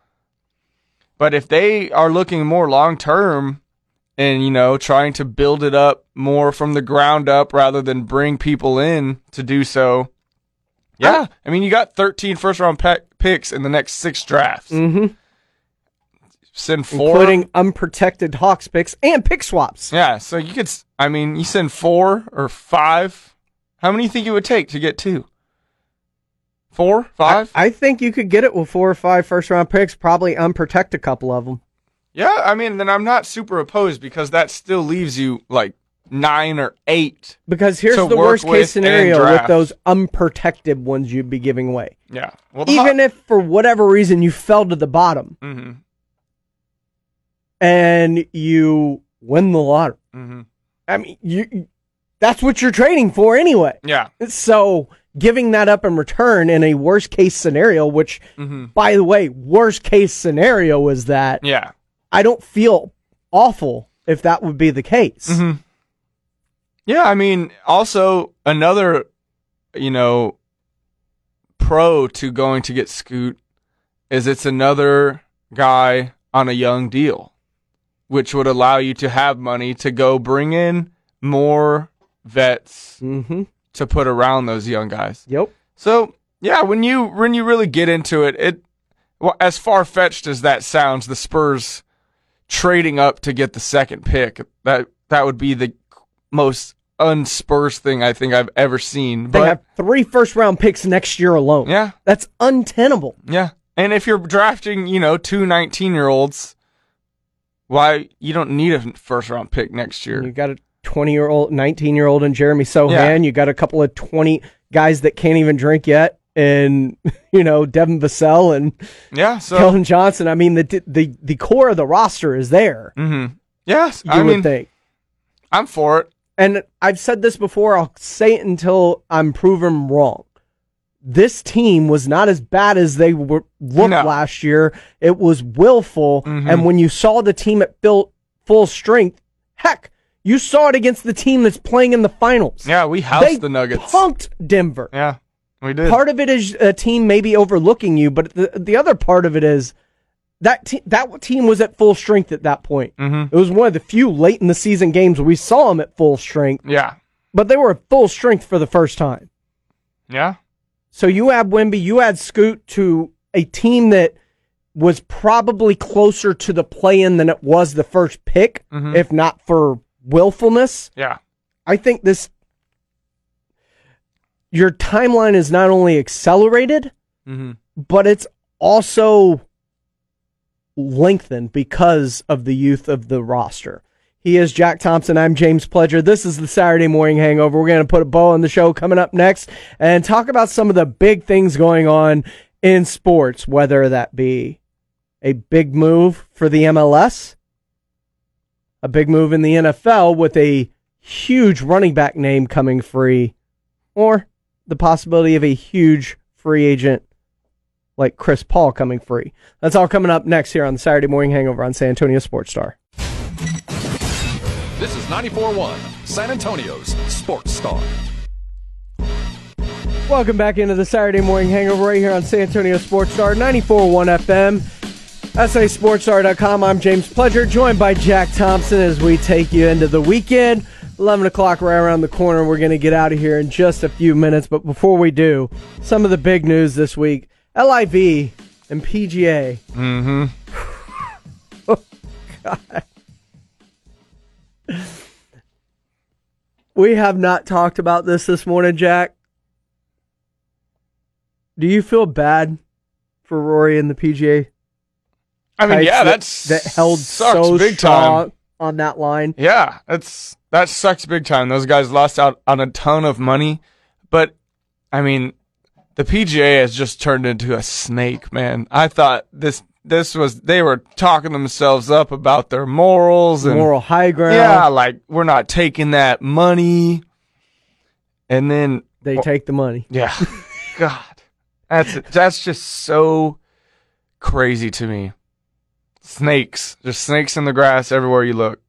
But if they are looking more long-term and, you know, trying to build it up more from the ground up rather than bring people in to do so, yeah. I mean, you got 13 first-round picks in the next 6 drafts. Mm-hmm. Send 4. Including unprotected Hawks picks and pick swaps. Yeah, so you could, I mean, you send 4 or 5. How many do you think it would take to get 2? 4, 5? I think you could get it with 4 or 5 first-round picks, probably unprotect a couple of them. Yeah, I mean, then I'm not super opposed because that still leaves you like 9 or 8. Because here's the worst case scenario with those unprotected ones you'd be giving away. Yeah. Well, even if for whatever reason you fell to the bottom and you win the lottery. I mean, that's what you're trading for anyway. Yeah. So giving that up in return in a worst case scenario, which by the way, worst case scenario is that I don't feel awful if that would be the case. Yeah, I mean, also another, you know, pro to going to get Scoot is it's another guy on a young deal, which would allow you to have money to go bring in more vets to put around those young guys. Yep. So, yeah, when you really get into it, well, as far-fetched as that sounds, the Spurs trading up to get the second pick, that would be the most unspurs thing I think I've ever seen. They have 3 first-round picks next year alone. Yeah. That's untenable. Yeah. And if you're drafting, you know, 2 19-year-olds, why you don't need a first-round pick next year. You got a 20-year-old, 19-year-old in Jeremy Sohan. Yeah. You got a couple of 20 guys that can't even drink yet, and, you know, Devin Vassell and Keldon Johnson. I mean, the core of the roster is there. Yes, I would think. I'm for it. And I've said this before, I'll say it until I'm proven wrong. This team was not as bad as they looked last year. It was willful, and when you saw the team at full strength, heck, you saw it against the team that's playing in the finals. Yeah, we housed the Nuggets. They punked Denver. Yeah, we did. Part of it is a team maybe overlooking you, but the other part of it is that team was at full strength at that point. It was one of the few late in the season games we saw them at full strength. Yeah. But they were at full strength for the first time. Yeah. So you add Wemby, you add Scoot to a team that was probably closer to the play-in than it was the first pick, if not for willfulness. Yeah. I think your timeline is not only accelerated, but it's also lengthened because of the youth of the roster. He is Jack Thompson. I'm James Pledger. This is the Saturday Morning Hangover. We're going to put a bow on the show coming up next and talk about some of the big things going on in sports, whether that be a big move for the MLS, a big move in the NFL with a huge running back name coming free, or the possibility of a huge free agent like Chris Paul coming free. That's all coming up next here on the Saturday Morning Hangover on San Antonio Sports Star. This is 94.1, San Antonio's Sports Star. Welcome back into the Saturday Morning Hangover right here on San Antonio Sports Star, 94.1 FM, sasportstar.com. I'm James Pledger, joined by Jack Thompson as we take you into the weekend. 11 o'clock right around the corner. We're going to get out of here in just a few minutes, but before we do, some of the big news this week. LIV and PGA. Oh, God. We have not talked about this morning, Jack. Do you feel bad for Rory and the PGA? I mean, yeah, that held so big strong time on that line. Yeah, that sucks big time. Those guys lost out on a ton of money, but I mean, the PGA has just turned into a snake, man. I thought this was, they were talking themselves up about their morals and moral high ground. Yeah, like, we're not taking that money. And then they take the money. Yeah. God. That's just so crazy to me. Snakes. There's snakes in the grass everywhere you look.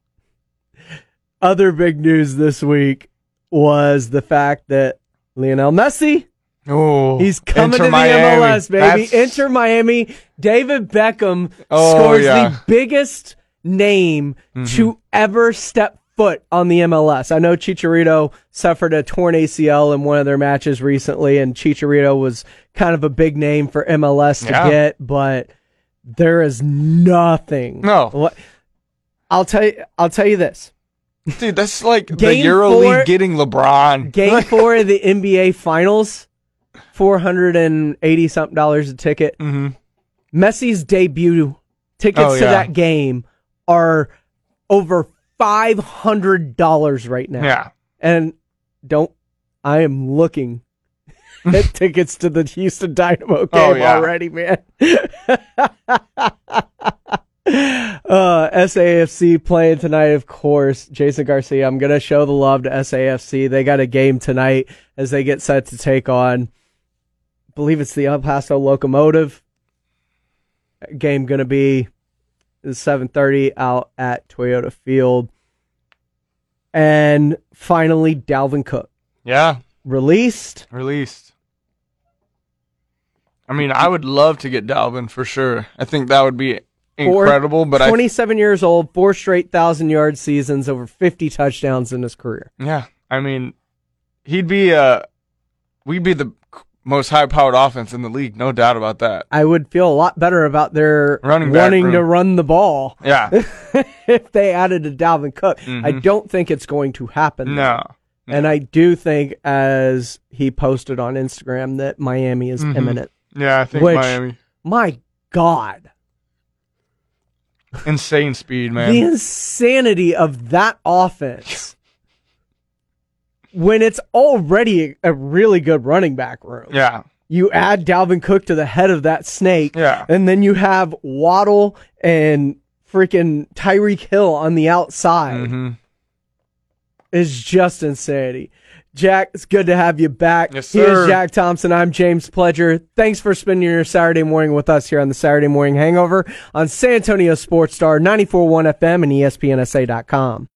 Other big news this week was the fact that Lionel Messi, he's coming to the MLS, baby. Enter Miami. David Beckham scores the biggest name to ever step foot on the MLS. I know Chicharito suffered a torn ACL in one of their matches recently, and Chicharito was kind of a big name for MLS to get, but there is nothing. No. I'll tell you this. Dude, that's like the EuroLeague getting LeBron. Game 4 of the NBA Finals. $480 something a ticket. Messi's debut tickets to that game are over $500 right now. Yeah. And I am looking at tickets to the Houston Dynamo game already, man. SAFC playing tonight, of course. Jason Garcia, I'm going to show the love to SAFC. They got a game tonight as they get set to take on, I believe it's the El Paso Locomotive. Game going to be 7:30 out at Toyota Field. And finally, Dalvin Cook. Yeah. Released. I mean, I would love to get Dalvin for sure. I think that would be incredible. But 27 years old, 4 straight 1,000-yard seasons, over 50 touchdowns in his career. Yeah. I mean, we'd be the most high-powered offense in the league, no doubt about that. I would feel a lot better about their wanting to run the ball. Yeah. If they added a Dalvin Cook. Mm-hmm. I don't think it's going to happen. No. And I do think, as he posted on Instagram, that Miami is imminent. Yeah, I think Miami. My God. Insane speed, man. The insanity of that offense. When it's already a really good running back room. Yeah. You add Dalvin Cook to the head of that snake. Yeah. And then you have Waddle and freaking Tyreek Hill on the outside. Mm-hmm. It's just insanity. Jack, it's good to have you back. Yes, sir. He is Jack Thompson. I'm James Pledger. Thanks for spending your Saturday morning with us here on the Saturday Morning Hangover on San Antonio Sports Star, 94.1 FM and ESPNSA.com.